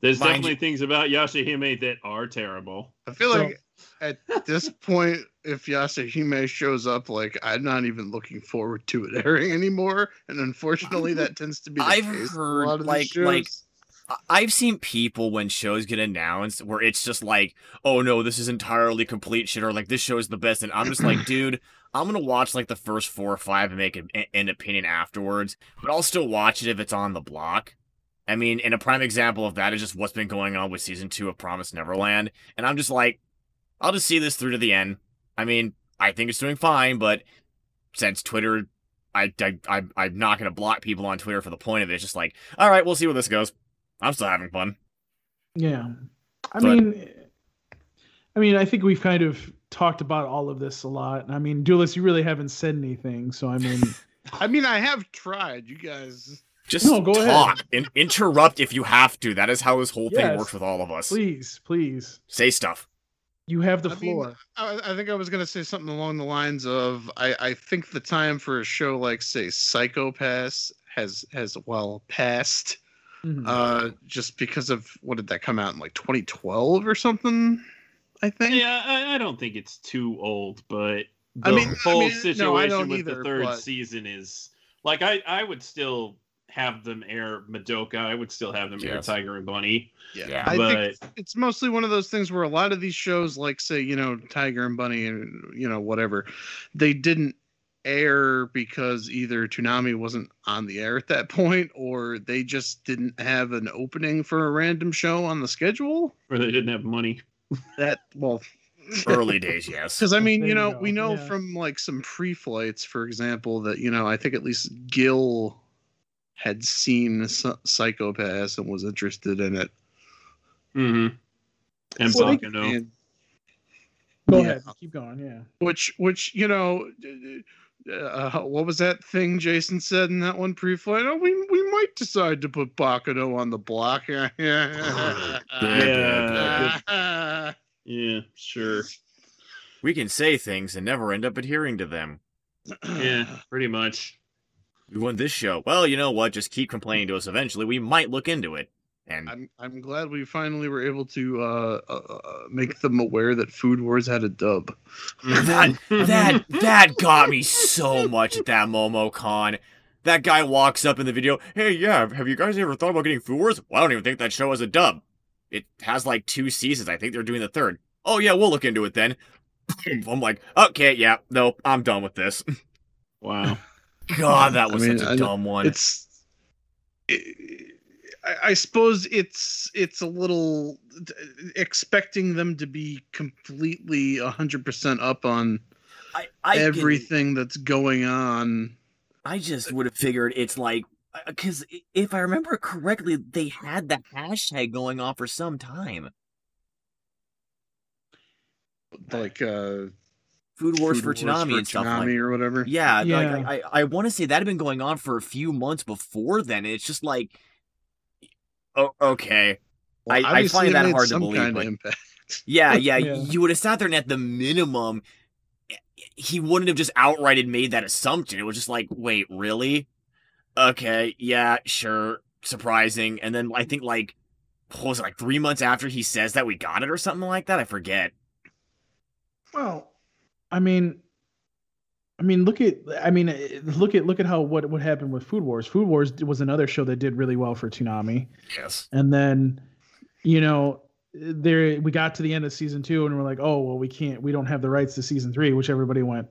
there's definitely things about Yashahime that are terrible. I feel like at this point, if Yashahime shows up, like, I'm not even looking forward to it airing anymore. And unfortunately, that tends to be the case. I've heard a lot of like. I've seen people when shows get announced where it's just like, oh no, this is entirely complete shit, or like this show is the best, and I'm just like, dude, I'm gonna watch like the first 4 or 5 and make an opinion afterwards, but I'll still watch it if it's on the block. I mean, and a prime example of that is just what's been going on with season 2 of Promised Neverland, and I'm just like, I'll just see this through to the end. I mean, I think it's doing fine, but since Twitter, I'm not gonna block people on Twitter for the point of it. It's just like, all right, we'll see where this goes. I'm still having fun. Yeah. I mean, I think we've kind of talked about all of this a lot. I mean, Duelist, you really haven't said anything. So, I mean... I have tried. You guys... Just go ahead. And interrupt if you have to. That is how this whole thing works with all of us. Please. Say stuff. You have the floor. I think I was going to say something along the lines of, I think the time for a show like, say, Psycho-Pass has well passed... Mm-hmm. Just because of, what did that come out in, like 2012 or something? I think. Yeah, I don't think it's too old, but the situation the third season is like, I would still have them air Madoka. I would still have them air Tiger and Bunny. Yeah. I think it's mostly one of those things where a lot of these shows, like say, Tiger and Bunny and whatever, they didn't air because either Toonami wasn't on the air at that point, or they just didn't have an opening for a random show on the schedule, or they didn't have money. Early days, yes. Because I mean, we know from like some pre-flights, for example, that I think at least Gil had seen Psycho-Pass and was interested in it. Mm-hmm. And Bakano. Go ahead, keep going. Yeah. Which what was that thing Jason said in that one pre-flight? Oh, we might decide to put Bakano on the block. Yeah, sure. We can say things and never end up adhering to them. Yeah, pretty much. We won this show. Well, you know what? Just keep complaining to us. Eventually, we might look into it. And I'm glad we finally were able to make them aware that Food Wars had a dub. That got me so much at that MomoCon. That guy walks up in the video, hey, yeah, have you guys ever thought about getting Food Wars? Well, I don't even think that show has a dub. It has like 2 seasons. I think they're doing the 3rd. Oh, yeah, we'll look into it then. I'm like, okay, yeah, nope, I'm done with this. Wow. God, that was such a dumb one. I suppose it's a little expecting them to be completely 100% up on everything that's going on. I just would have figured it's like, because if I remember correctly, they had the hashtag going on for some time. Like, Food Wars for Toonami and stuff like that. Or whatever. Yeah. Like, I want to say that had been going on for a few months before then. It's just like, oh, okay. Well, I find that hard to believe. But yeah, you would have sat there and at the minimum, he wouldn't have just outright made that assumption. It was just like, wait, really? Okay, yeah, sure, surprising. And then I think like, what was it, like 3 months after he says that we got it or something like that? I forget. Well, I mean, look at how what happened with Food Wars. Food Wars was another show that did really well for Toonami. Yes. And then, we got to the end of season 2 and we're like, oh well, we don't have the rights to season 3, which everybody went,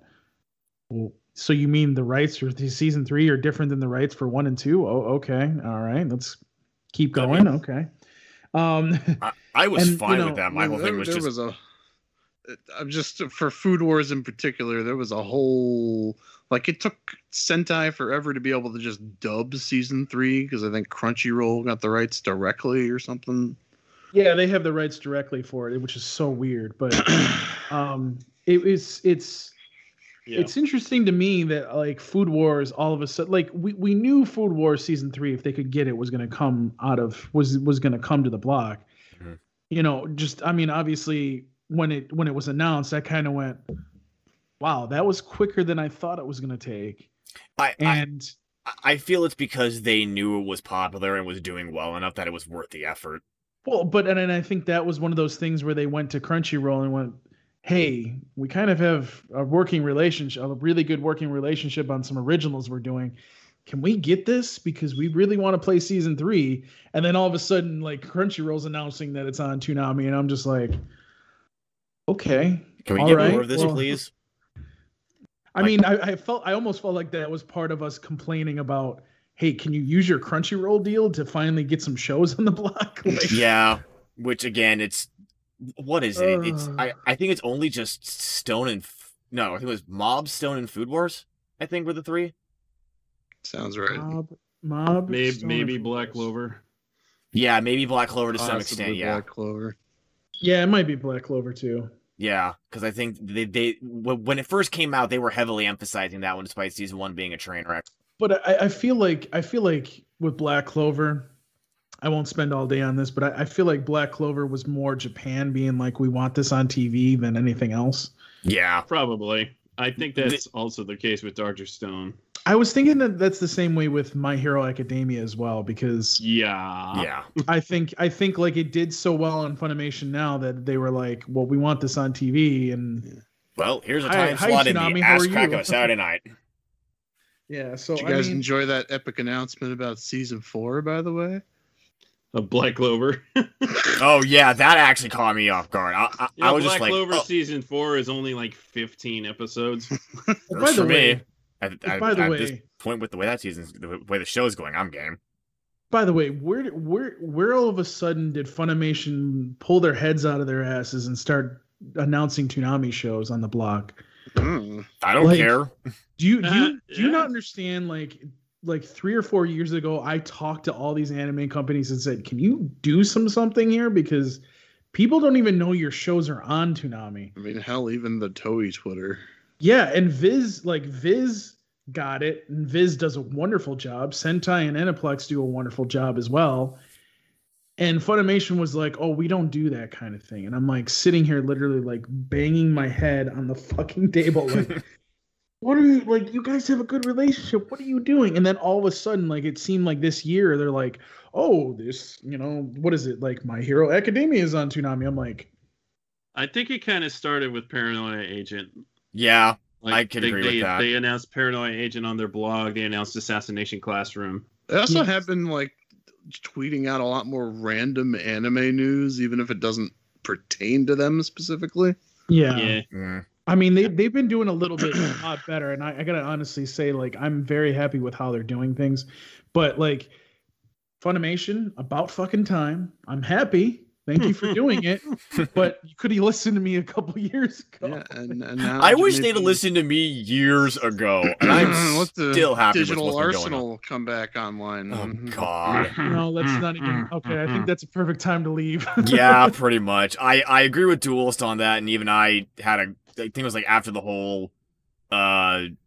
well, so you mean the rights for season 3 are different than the rights for 1 and 2? Oh, okay, all right, let's keep going. Okay. I was fine with that. My whole thing was just. I'm just, for Food Wars in particular, there was a whole, like, it took Sentai forever to be able to just dub season 3 because I think Crunchyroll got the rights directly or something. Yeah, they have the rights directly for it, which is so weird. But it's interesting to me that, like, Food Wars all of a sudden, like, we knew Food Wars season 3, if they could get it, was going to come out of was going to come to the block. Mm-hmm. You know, just, I mean, obviously when it was announced, I kind of went, wow, that was quicker than I thought it was going to take. I feel it's because they knew it was popular and was doing well enough that it was worth the effort. Well, and I think that was one of those things where they went to Crunchyroll and went, hey, we kind of have a really good working relationship on some originals we're doing. Can we get this? Because we really want to play season 3. And then all of a sudden, like, Crunchyroll's announcing that it's on Toonami, and I'm just like, okay. Can we get more of this, please? I mean, I almost felt like that was part of us complaining about, hey, can you use your Crunchyroll deal to finally get some shows on the block? Like, yeah, which, again, it's, what is it? It's I think it's only just Stone and, I think it was Mob, Stone, and Food Wars, I think, were the three. Sounds right. Mob maybe Black Clover. Yeah, maybe Black Clover to some extent, yeah. Black Clover. Yeah, it might be Black Clover, too. Yeah, because I think they when it first came out, they were heavily emphasizing that one, despite season 1 being a train wreck. But I feel like with Black Clover, I won't spend all day on this, but I feel like Black Clover was more Japan being like, we want this on TV than anything else. Yeah, probably. I think that's also the case with Dr. Stone. I was thinking that that's the same way with My Hero Academia as well, because yeah, I think like it did so well on Funimation now that they were like, well, we want this on TV, and well, here's a time slot in the ass crack of Saturday night. Yeah, so did you guys enjoy that epic announcement about season 4, by the way? Of Black Clover. Oh yeah, that actually caught me off guard. I was Black just like, Clover season 4 is only like 15 episodes. By the way, at this point, with the way that season's, the way the show's going, I'm game. By the way, where all of a sudden did Funimation pull their heads out of their asses and start announcing Toonami shows on the block? I don't care. Do you not understand? Like 3 or 4 years ago, I talked to all these anime companies and said, "Can you do something here? Because people don't even know your shows are on Toonami." I mean, hell, even the Toei Twitter. Yeah, and Viz got it, and Viz does a wonderful job. Sentai and Aniplex do a wonderful job as well. And Funimation was like, oh, we don't do that kind of thing. And I'm like sitting here literally like banging my head on the fucking table. Like, what are you, like, you guys have a good relationship. What are you doing? And then all of a sudden, like, it seemed like this year they're like, oh, this, you know, what is it? Like, My Hero Academia is on Toonami. I'm like, I think it kind of started with Paranoia Agent. Yeah, like, I can agree with that. They announced Paranoia Agent on their blog. They announced Assassination Classroom. They also have been, like, tweeting out a lot more random anime news, even if it doesn't pertain to them specifically. Yeah. I mean, they've been doing a little bit a lot better, and I gotta honestly say, like, I'm very happy with how they're doing things. But, like, Funimation, about fucking time. I'm happy. Thank you for doing it. But you could have listened to me a couple years ago. Yeah, and now I wish they'd have listened to me years ago. And I'm still happy with what's going on. Digital Arsenal come back online. Oh, God. No, let's not even. Okay, I think that's a perfect time to leave. Yeah, pretty much. I agree with Duelist on that. And even I had I think it was like after the whole one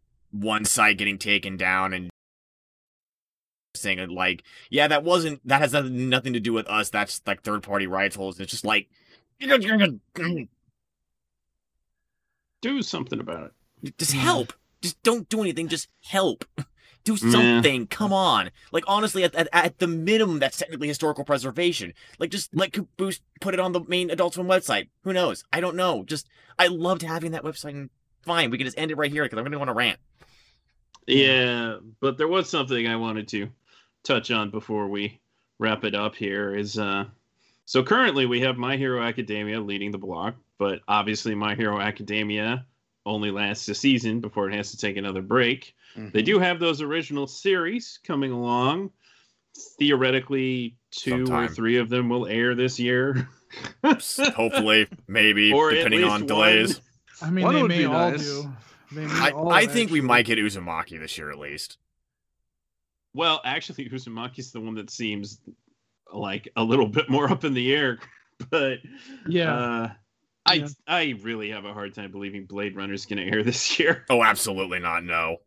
site getting taken down and saying it, like, yeah, that has nothing to do with us. That's like third party rights holds. It's just like, do something about it. Just help. Just don't do anything. Just help. Do something. Yeah. Come on. Like, honestly, at the minimum, that's technically historical preservation. Like, just put it on the main Adult Swim website. Who knows? I don't know. Just, I loved having that website. And fine, we can just end it right here because I'm going to want to rant. Yeah, but there was something I wanted to touch on before we wrap it up here is so currently we have My Hero Academia leading the block, but obviously My Hero Academia only lasts a season before it has to take another break. Mm-hmm. They do have those original series coming along. theoretically two or three of them will air this year. Hopefully, maybe, or depending on delays. I mean, they may all do. I think we might get Uzumaki this year at least. Well, actually, Uzumaki's the one that seems like a little bit more up in the air. But yeah, I really have a hard time believing Blade Runner's going to air this year. Oh, absolutely not. No,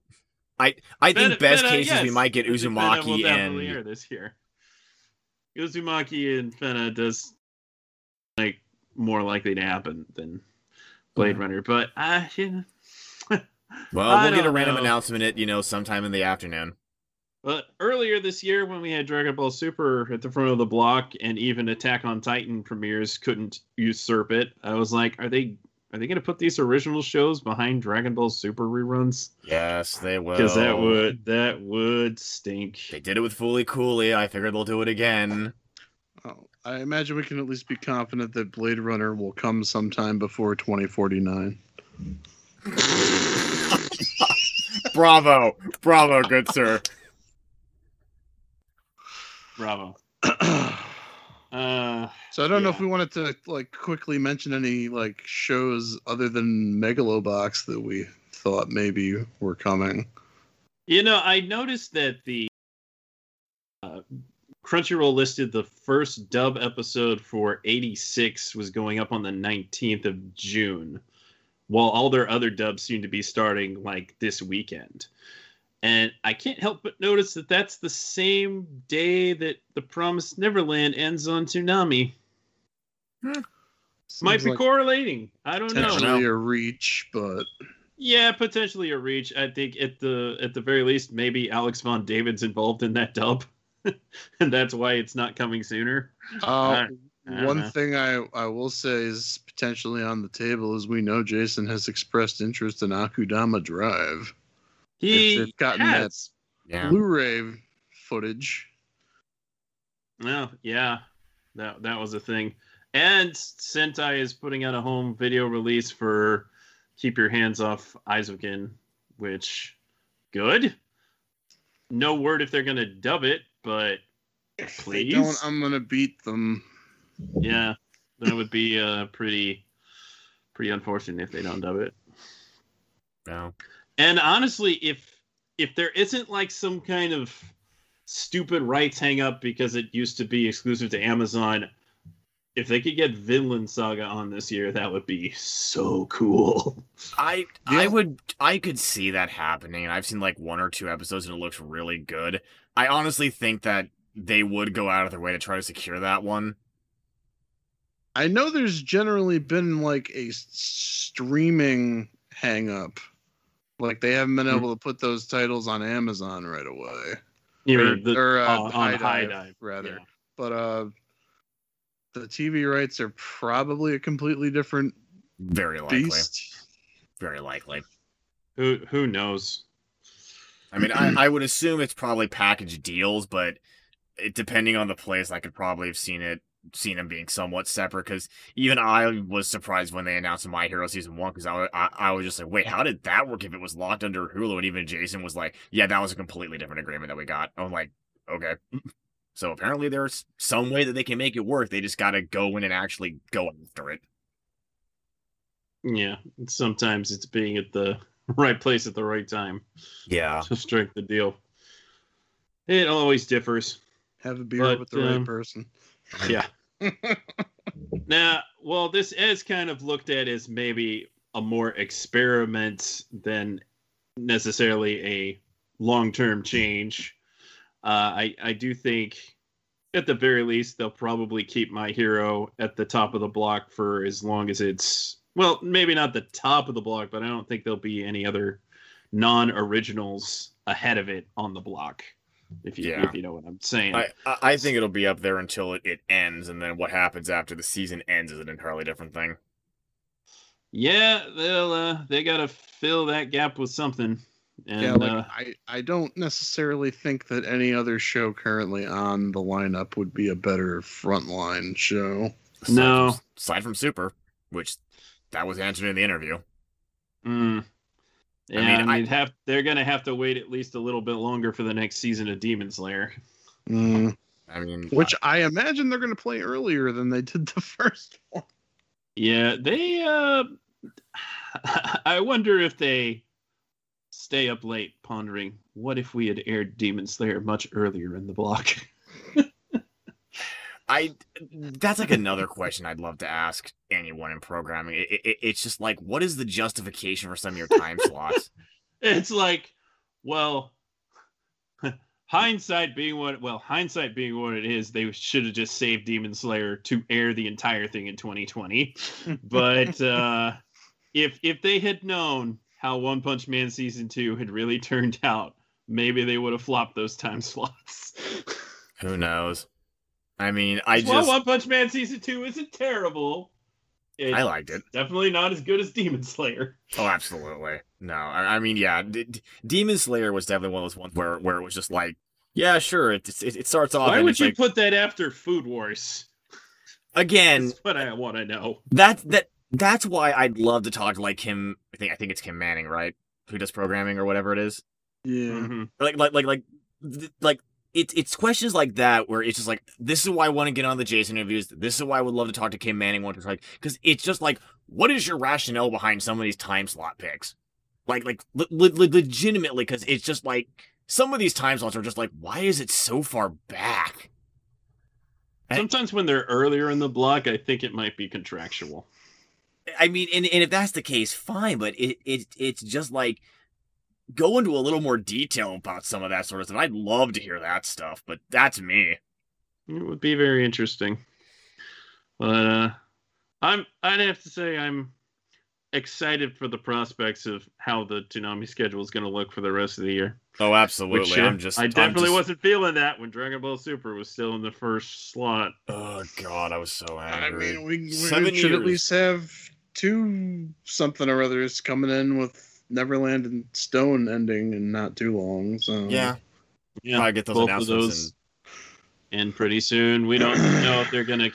I think best cases yes. We might get Uzumaki will definitely air this year. Uzumaki and Fena does like more likely to happen than Blade Runner, but we'll get a random announcement at sometime in the afternoon. But earlier this year, when we had Dragon Ball Super at the front of the block, and even Attack on Titan premieres couldn't usurp it, I was like, are they going to put these original shows behind Dragon Ball Super reruns? Yes, they will. Because that would stink. They did it with Fooly Cooly. I figured they'll do it again. Oh, I imagine we can at least be confident that Blade Runner will come sometime before 2049. Bravo, good sir. Bravo. So I don't know if we wanted to quickly mention any shows other than Megalobox that we thought maybe were coming. I noticed that the Crunchyroll listed the first dub episode for 86 was going up on the 19th of June, while all their other dubs seem to be starting this weekend. And I can't help but notice that that's the same day that The Promised Neverland ends on Toonami. Might be correlating. I don't know. Potentially a reach, but... Yeah, potentially a reach. I think at the very least, maybe Alex Von David's involved in that dub. And that's why it's not coming sooner. One thing I will say is potentially on the table is we know Jason has expressed interest in Akudama Drive. They've gotten that Blu-ray footage. Well, yeah, that was a thing. And Sentai is putting out a home video release for Keep Your Hands Off Aizuken, which, good. No word if they're going to dub it, but please. If they don't, I'm going to beat them. Yeah, that would be pretty unfortunate if they don't dub it. No. And honestly, if there isn't some kind of stupid rights hang up because it used to be exclusive to Amazon, if they could get Vinland Saga on this year, that would be so cool. I could see that happening. I've seen one or two episodes and it looks really good. I honestly think that they would go out of their way to try to secure that one. I know there's generally been a streaming hang up. They haven't been able to put those titles on Amazon right away. High Dive, rather. Yeah. But the TV rights are probably a completely different beast. Very likely. Who knows? I mean, I would assume it's probably package deals, but depending on the place, I could probably have seen them being somewhat separate, because even I was surprised when they announced My Hero Season 1, because I was just wait, how did that work if it was locked under Hulu? And even Jason was that was a completely different agreement that we got. I'm okay. So apparently there's some way that they can make it work. They just gotta go in and actually go after it. Yeah, sometimes it's being at the right place at the right time. Yeah. To strike the deal. It always differs. Have a beer with the right person. Yeah. Now, well, this is kind of looked at as maybe a more experiment than necessarily a long-term change. I do think, at the very least, they'll probably keep My Hero at the top of the block for as long as it's... Well, maybe not the top of the block, but I don't think there'll be any other non-originals ahead of it on the block. If you know what I'm saying. I think it'll be up there until it ends, and then what happens after the season ends is an entirely different thing. Yeah, they gotta fill that gap with something. And, I don't necessarily think that any other show currently on the lineup would be a better frontline show. No. Aside from Super, which that was answered in the interview. Hmm. Yeah, I mean, they're going to have to wait at least a little bit longer for the next season of Demon Slayer. I mean, which I imagine they're going to play earlier than they did the first one. Yeah, they. I wonder if they stay up late pondering, what if we had aired Demon Slayer much earlier in the block? That's like another question I'd love to ask anyone in programming. It's just like, what is the justification for some of your time slots? It's like, well, hindsight being what it is, they should have just saved Demon Slayer to air the entire thing in 2020. But if they had known how One Punch Man Season 2 had really turned out, maybe they would have flopped those time slots. Who knows? I mean, One Punch Man Season 2 isn't terrible. I liked it. Definitely not as good as Demon Slayer. Oh, absolutely. No, I mean, yeah, Demon Slayer was definitely one of those ones where it was just like, yeah, sure, it starts off. Why would you put that after Food Wars? Again, that's what I want to know. That's why I'd love to talk to like him. I think it's Kim Manning, right? Who does programming or whatever it is. Yeah. Mm-hmm. Like. It's questions like that where it's just like, this is why I want to get on the Jason interviews. This is why I would love to talk to Kim Manning. Because it's just like, what is your rationale behind some of these time slot picks? Legitimately, because it's just like, some of these time slots are just like, why is it so far back? Sometimes when they're earlier in the block, I think it might be contractual. I mean, and if that's the case, fine. But it's just like, go into a little more detail about some of that sort of stuff. I'd love to hear that stuff, but that's me. It would be very interesting. But I'd have to say I'm excited for the prospects of how the Toonami schedule is going to look for the rest of the year. Oh, absolutely. Which, I wasn't feeling that when Dragon Ball Super was still in the first slot. Oh, God, I was so angry. I mean, we should at least have two something or others coming in with Neverland and Stone ending in not too long, so yeah. I get those announcements, and pretty soon we don't know if they're gonna.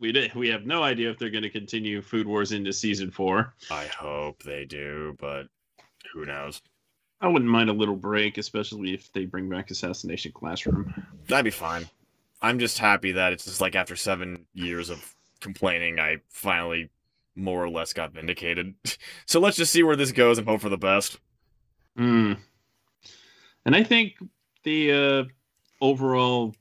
We have no idea if they're gonna continue Food Wars into season 4. I hope they do, but who knows? I wouldn't mind a little break, especially if they bring back Assassination Classroom. That'd be fine. I'm just happy that it's just like after 7 years of complaining, I finally more or less got vindicated. So let's just see where this goes and hope for the best. And I think the overall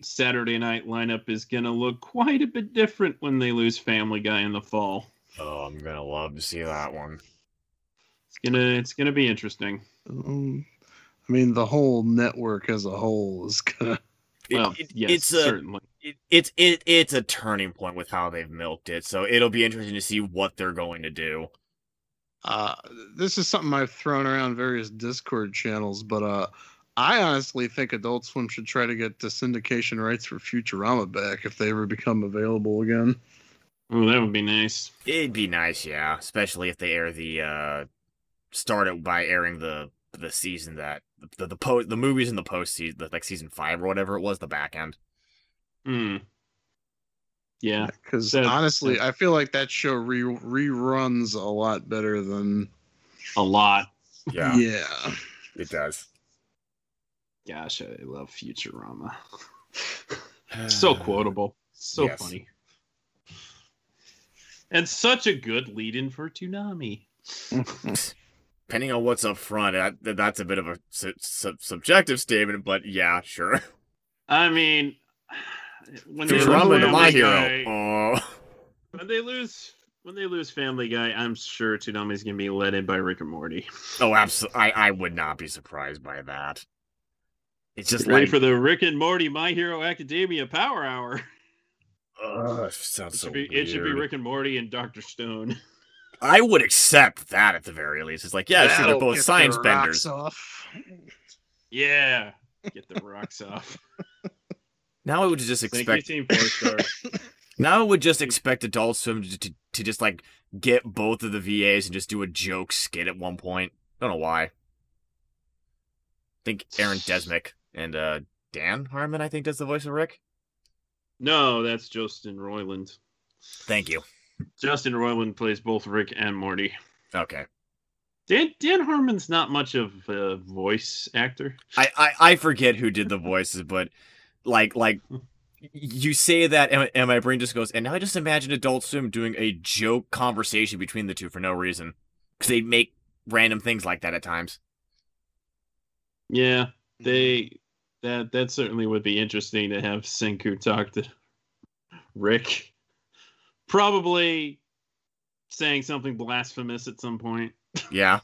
Saturday night lineup is going to look quite a bit different when they lose Family Guy in the fall. Oh, I'm going to love to see that one. It's gonna be interesting. I mean, the whole network as a whole is going to... Well, certainly. It's a turning point with how they've milked it, so it'll be interesting to see what they're going to do. This is something I've thrown around various Discord channels, but I honestly think Adult Swim should try to get the syndication rights for Futurama back if they ever become available again. Oh, that would be nice. It'd be nice, yeah, especially if they air the start it by airing the season that the movies in the post season, like season 5 or whatever it was, the back end. Yeah, because honestly, I feel like that show reruns a lot better than a lot. Yeah, it does. Gosh, I love Futurama. So quotable, so funny, and such a good lead-in for Toonami. Depending on what's up front, that's a bit of a subjective statement, but yeah, sure. I mean, when they lose My Hero, when they lose Family Guy, I'm sure Toonami's gonna be led in by Rick and Morty. Oh, absolutely! I would not be surprised by that. It's just ready for the Rick and Morty My Hero Academia Power Hour. Sounds so weird. It should be Rick and Morty and Dr. Stone. I would accept that at the very least. It's like, yeah, sure, they're both science benders. Yeah, get the rocks off. Now I would just expect. Now I would just expect Adult Swim to just like get both of the VAs and just do a joke skit at one point. Don't know why. I think Aaron Desmick and Dan Harmon, I think, does the voice of Rick. No, that's Justin Roiland. Thank you. Justin Roiland plays both Rick and Morty. Okay. Dan Harmon's not much of a voice actor. I forget who did the voices, but Like you say that, and my brain just goes, and now I just imagine Adult Swim doing a joke conversation between the two for no reason, because they make random things like that at times. Yeah, that certainly would be interesting to have Senku talk to Rick. Probably saying something blasphemous at some point. Yeah.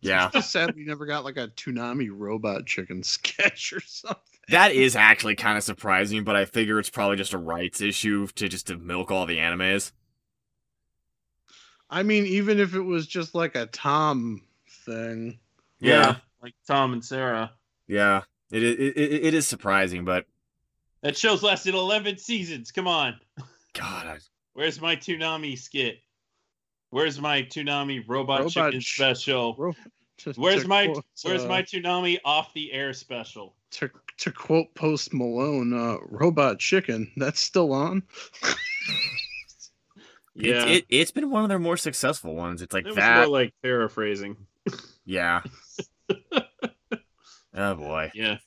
Yeah. Sad we never got like a Toonami robot chicken sketch or something. That is actually kind of surprising, but I figure it's probably just a rights issue to milk all the animes. I mean, even if it was just like a Tom thing. Yeah. Like Tom and Sarah. Yeah. It is surprising, but that show's lasted 11 seasons. Come on. God. Where's my Toonami skit? Where's my Toonami robot chicken special? Where's my Toonami off the air special? To quote Post Malone, robot chicken, that's still on. Yeah, it's been one of their more successful ones. It's like it was that. More like paraphrasing. Yeah. Oh boy. Yeah.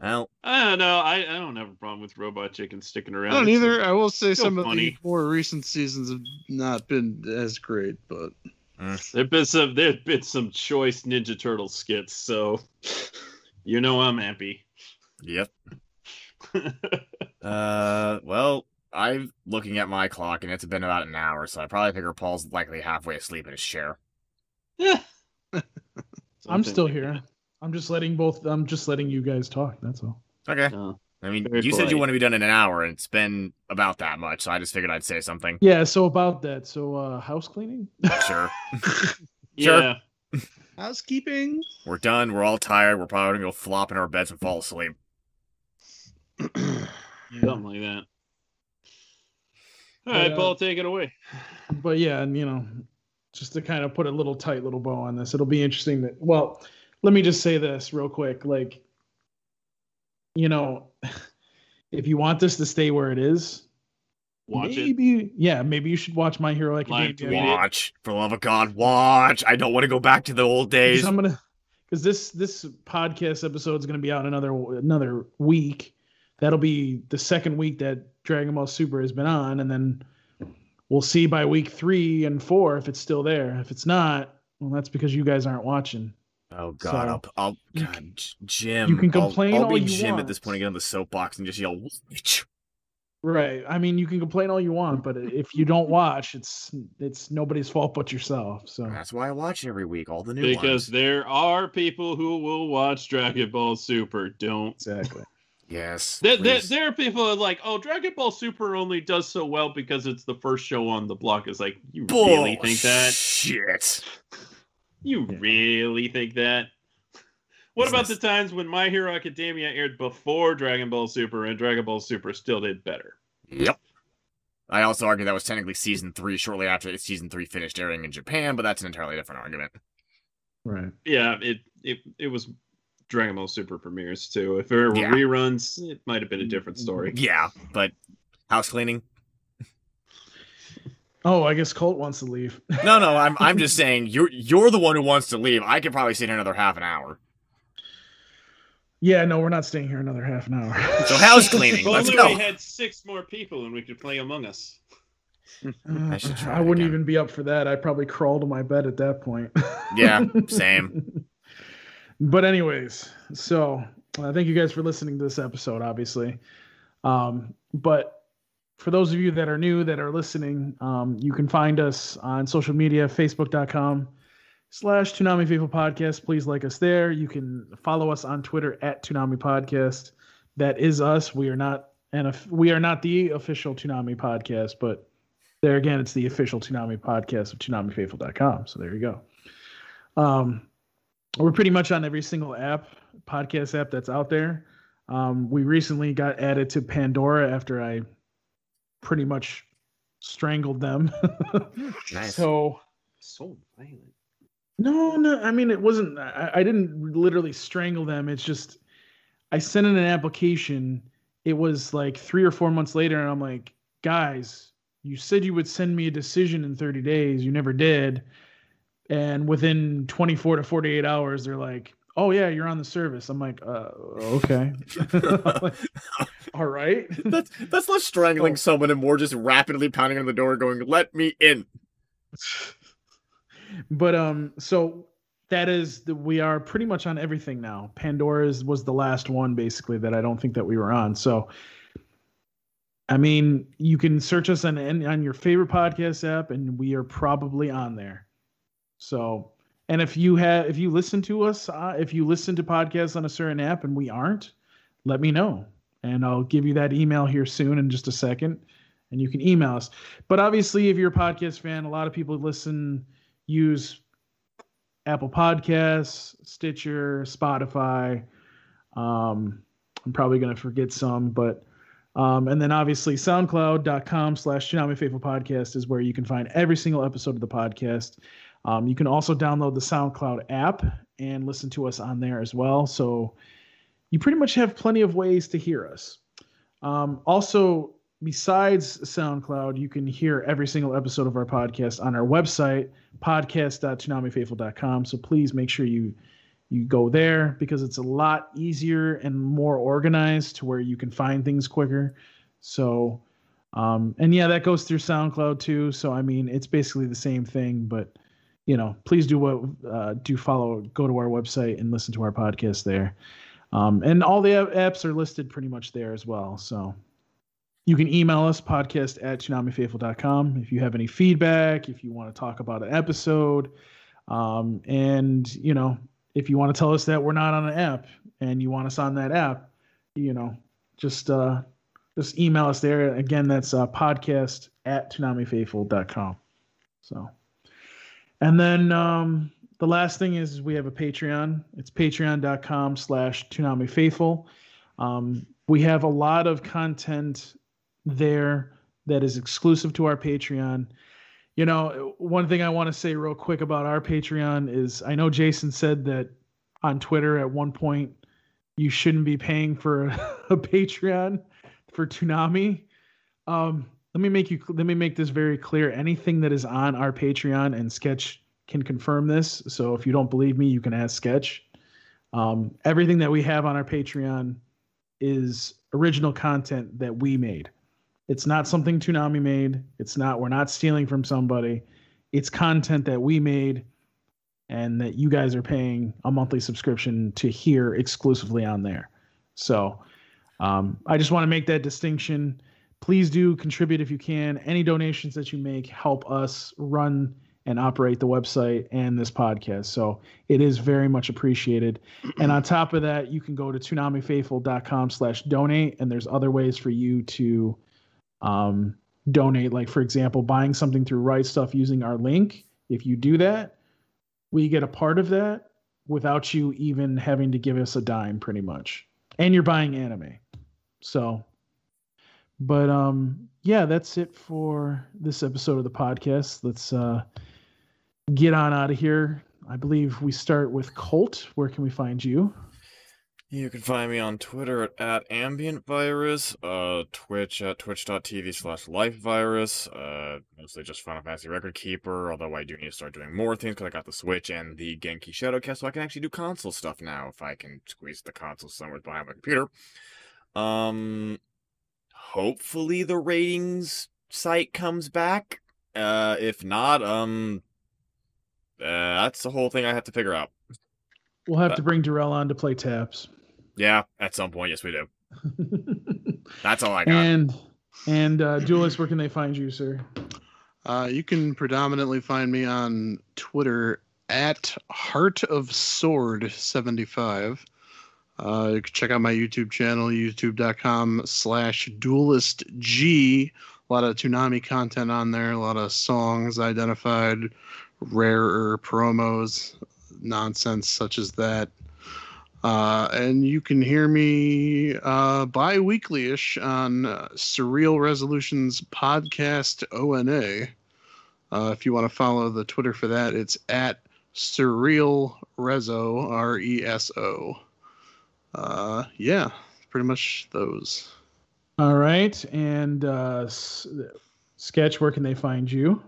Well, I don't know. I don't have a problem with robot chicken sticking around. I don't either. I will say some of the more recent seasons have not been as great, but there's been some choice Ninja Turtles skits, so you know I'm happy. Yep. Well, I'm looking at my clock, and it's been about an hour, so I probably figure Paul's likely halfway asleep in his chair. Yeah. I'm still here. I'm just letting you guys talk. That's all. Okay. I mean, you said you want to be done in an hour, and it's been about that much. So I just figured I'd say something. Yeah. So about that. So house cleaning. Sure. Yeah. Sure. Housekeeping. We're done. We're all tired. We're probably gonna go flop in our beds and fall asleep. Yeah. Something like that. All right, Paul, take it away. But yeah, and you know, just to kind of put a tight little bow on this, it'll be interesting that well. Let me just say this real quick. Like, you know, if you want this to stay where it is, maybe you should watch My Hero Academia. Watch, for the love of God, watch. I don't want to go back to the old days. Because this podcast episode is going to be out another week. That'll be the second week that Dragon Ball Super has been on. And then we'll see by week 3 and 4 if it's still there. If it's not, well, that's because you guys aren't watching. Oh God! So, Jim. You can complain I'll be all you Jim want. At this point and get on the soapbox and just yell. Witch. Right. I mean, you can complain all you want, but if you don't watch, it's nobody's fault but yourself. So that's why I watch every week, all the new ones. Because there are people who will watch Dragon Ball Super. Don't exactly. Yes. There are people who are like, oh, Dragon Ball Super only does so well because it's the first show on the block. It's like you really think that? Shit. You really think that? What about the times when My Hero Academia aired before Dragon Ball Super and Dragon Ball Super still did better? Yep. I also argue that was technically season 3 shortly after season 3 finished airing in Japan, but that's an entirely different argument. Right. Yeah, it was Dragon Ball Super premieres too. If there were reruns, it might have been a different story. Yeah, but house cleaning. Oh, I guess Colt wants to leave. No, I'm just saying you're the one who wants to leave. I could probably stay here another half an hour. Yeah, no, we're not staying here another half an hour. So house cleaning. Let's go. We had 6 more people and we could play Among Us. I wouldn't even be up for that. I'd probably crawl to my bed at that point. Yeah, same. But anyways, so thank you guys for listening to this episode, obviously. But for those of you that are new, that are listening, you can find us on social media, facebook.com/ToonamiFaithful Podcast. Please like us there. You can follow us on Twitter @ToonamiPodcast. That is us. We are not the official Toonami podcast, but there again, it's the official Toonami podcast of ToonamiFaithful.com. So there you go. We're pretty much on every single podcast app that's out there. We recently got added to Pandora after I pretty much strangled them. Nice. So violent. No. I mean, it wasn't. I didn't literally strangle them. It's just I sent in an application. It was like 3 or 4 months later, and I'm like, guys, you said you would send me a decision in 30 days. You never did. And within 24 to 48 hours, they're like, oh yeah, you're on the service. I'm like, okay. Like, all right. That's less strangling someone and more just rapidly pounding on the door going, let me in. But so that is, we are pretty much on everything now. Pandora's was the last one basically that I don't think that we were on. So, I mean, you can search us on your favorite podcast app and we are probably on there. So, and if you listen to us, if you listen to podcasts on a certain app and we aren't, let me know. And I'll give you that email here soon in just a second and you can email us. But obviously if you're a podcast fan, a lot of people use Apple Podcasts, Stitcher, Spotify. I'm probably going to forget some, but and then obviously soundcloud.com/ToonamiFaithful podcast is where you can find every single episode of the podcast. You can also download the SoundCloud app and listen to us on there as well. So you pretty much have plenty of ways to hear us. Also, besides SoundCloud, you can hear every single episode of our podcast on our website, podcast.ToonamiFaithful.com. So please make sure you go there because it's a lot easier and more organized to where you can find things quicker. So, and yeah, that goes through SoundCloud too. So, I mean, it's basically the same thing, but please go to our website and listen to our podcast there. And all the apps are listed pretty much there as well. So you can email us podcast@ToonamiFaithful.com. If you have any feedback, if you want to talk about an episode, and if you want to tell us that we're not on an app and you want us on that app, just email us there. Again, that's podcast@ToonamiFaithful.com. So, and then the last thing is we have a Patreon. It's patreon.com/ToonamiFaithful. We have a lot of content there that is exclusive to our Patreon. One thing I want to say real quick about our Patreon is I know Jason said that on Twitter at one point you shouldn't be paying for a Patreon for Toonami. Let me make this very clear. Anything that is on our Patreon, and Sketch can confirm this, so if you don't believe me, you can ask Sketch. Everything that we have on our Patreon is original content that we made. It's not something Toonami made. We're not stealing from somebody. It's content that we made and that you guys are paying a monthly subscription to hear exclusively on there. So I just want to make that distinction. Please do contribute if you can. Any donations that you make help us run and operate the website and this podcast. So it is very much appreciated. And on top of that, you can go to ToonamiFaithful.com/donate. And there's other ways for you to donate. Like, for example, buying something through Right Stuff using our link. If you do that, we get a part of that without you even having to give us a dime pretty much. And you're buying anime. So... But yeah, that's it for this episode of the podcast. Let's get on out of here. I believe we start with Colt. Where can we find you? You can find me on Twitter at @AmbientVirus, Twitch at twitch.tv/LifeVirus, mostly just Final Fantasy Record Keeper, although I do need to start doing more things because I got the Switch and the Genki Shadowcast, so I can actually do console stuff now if I can squeeze the console somewhere behind my computer. Hopefully the ratings site comes back. If not, that's the whole thing I have to figure out. We'll have to bring Darrell on to play tabs. Yeah, at some point. Yes, we do. That's all I got. And Duelist, where can they find you, sir? You can predominantly find me on Twitter at HeartOfSword75. You can check out my YouTube channel, youtube.com/DuelistG. A lot of Toonami content on there, a lot of songs identified, rarer promos, nonsense such as that. And you can hear me bi-weekly-ish on Surreal Resolutions Podcast ONA. If you want to follow the Twitter for that, it's at SurrealReso, R-E-S-O. Yeah, pretty much those. All right. And Sketch, where can they find you?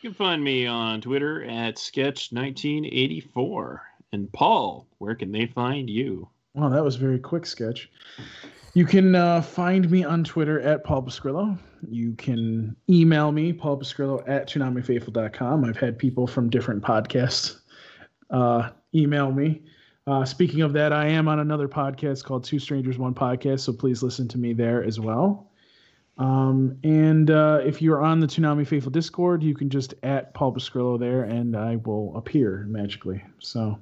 You can find me on Twitter at Sketch1984. And Paul, where can they find you? Well, that was very quick, Sketch. You can find me on Twitter at Paul Biscirlo. You can email me, paulbiscirlo at ToonamiFaithful.com. I've had people from different podcasts email me. Speaking of that, I am on another podcast called Two Strangers, One Podcast, so please listen to me there as well. And if you're on the Toonami Faithful Discord, you can just at Paul Biscirlo there, and I will appear magically. So,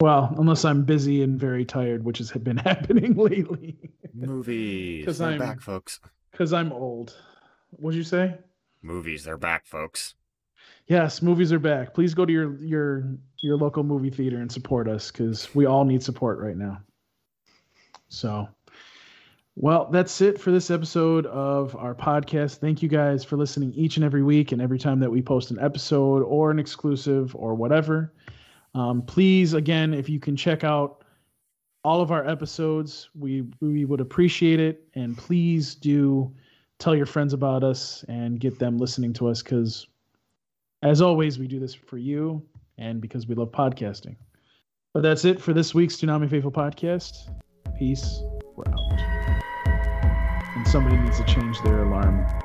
well, unless I'm busy and very tired, which has been happening lately. Movies. Because I'm back, folks. Because I'm old. What'd you say? Movies, they're back, folks. Yes, movies are back. Please go to your local movie theater and support us, because we all need support right now. So, well, that's it for this episode of our podcast. Thank you guys for listening each and every week and every time that we post an episode or an exclusive or whatever. Please, again, if you can check out all of our episodes, we would appreciate it. And please do tell your friends about us and get them listening to us, because as always, we do this for you and because we love podcasting. But that's it for this week's Toonami Faithful Podcast. Peace. We're out. And somebody needs to change their alarm.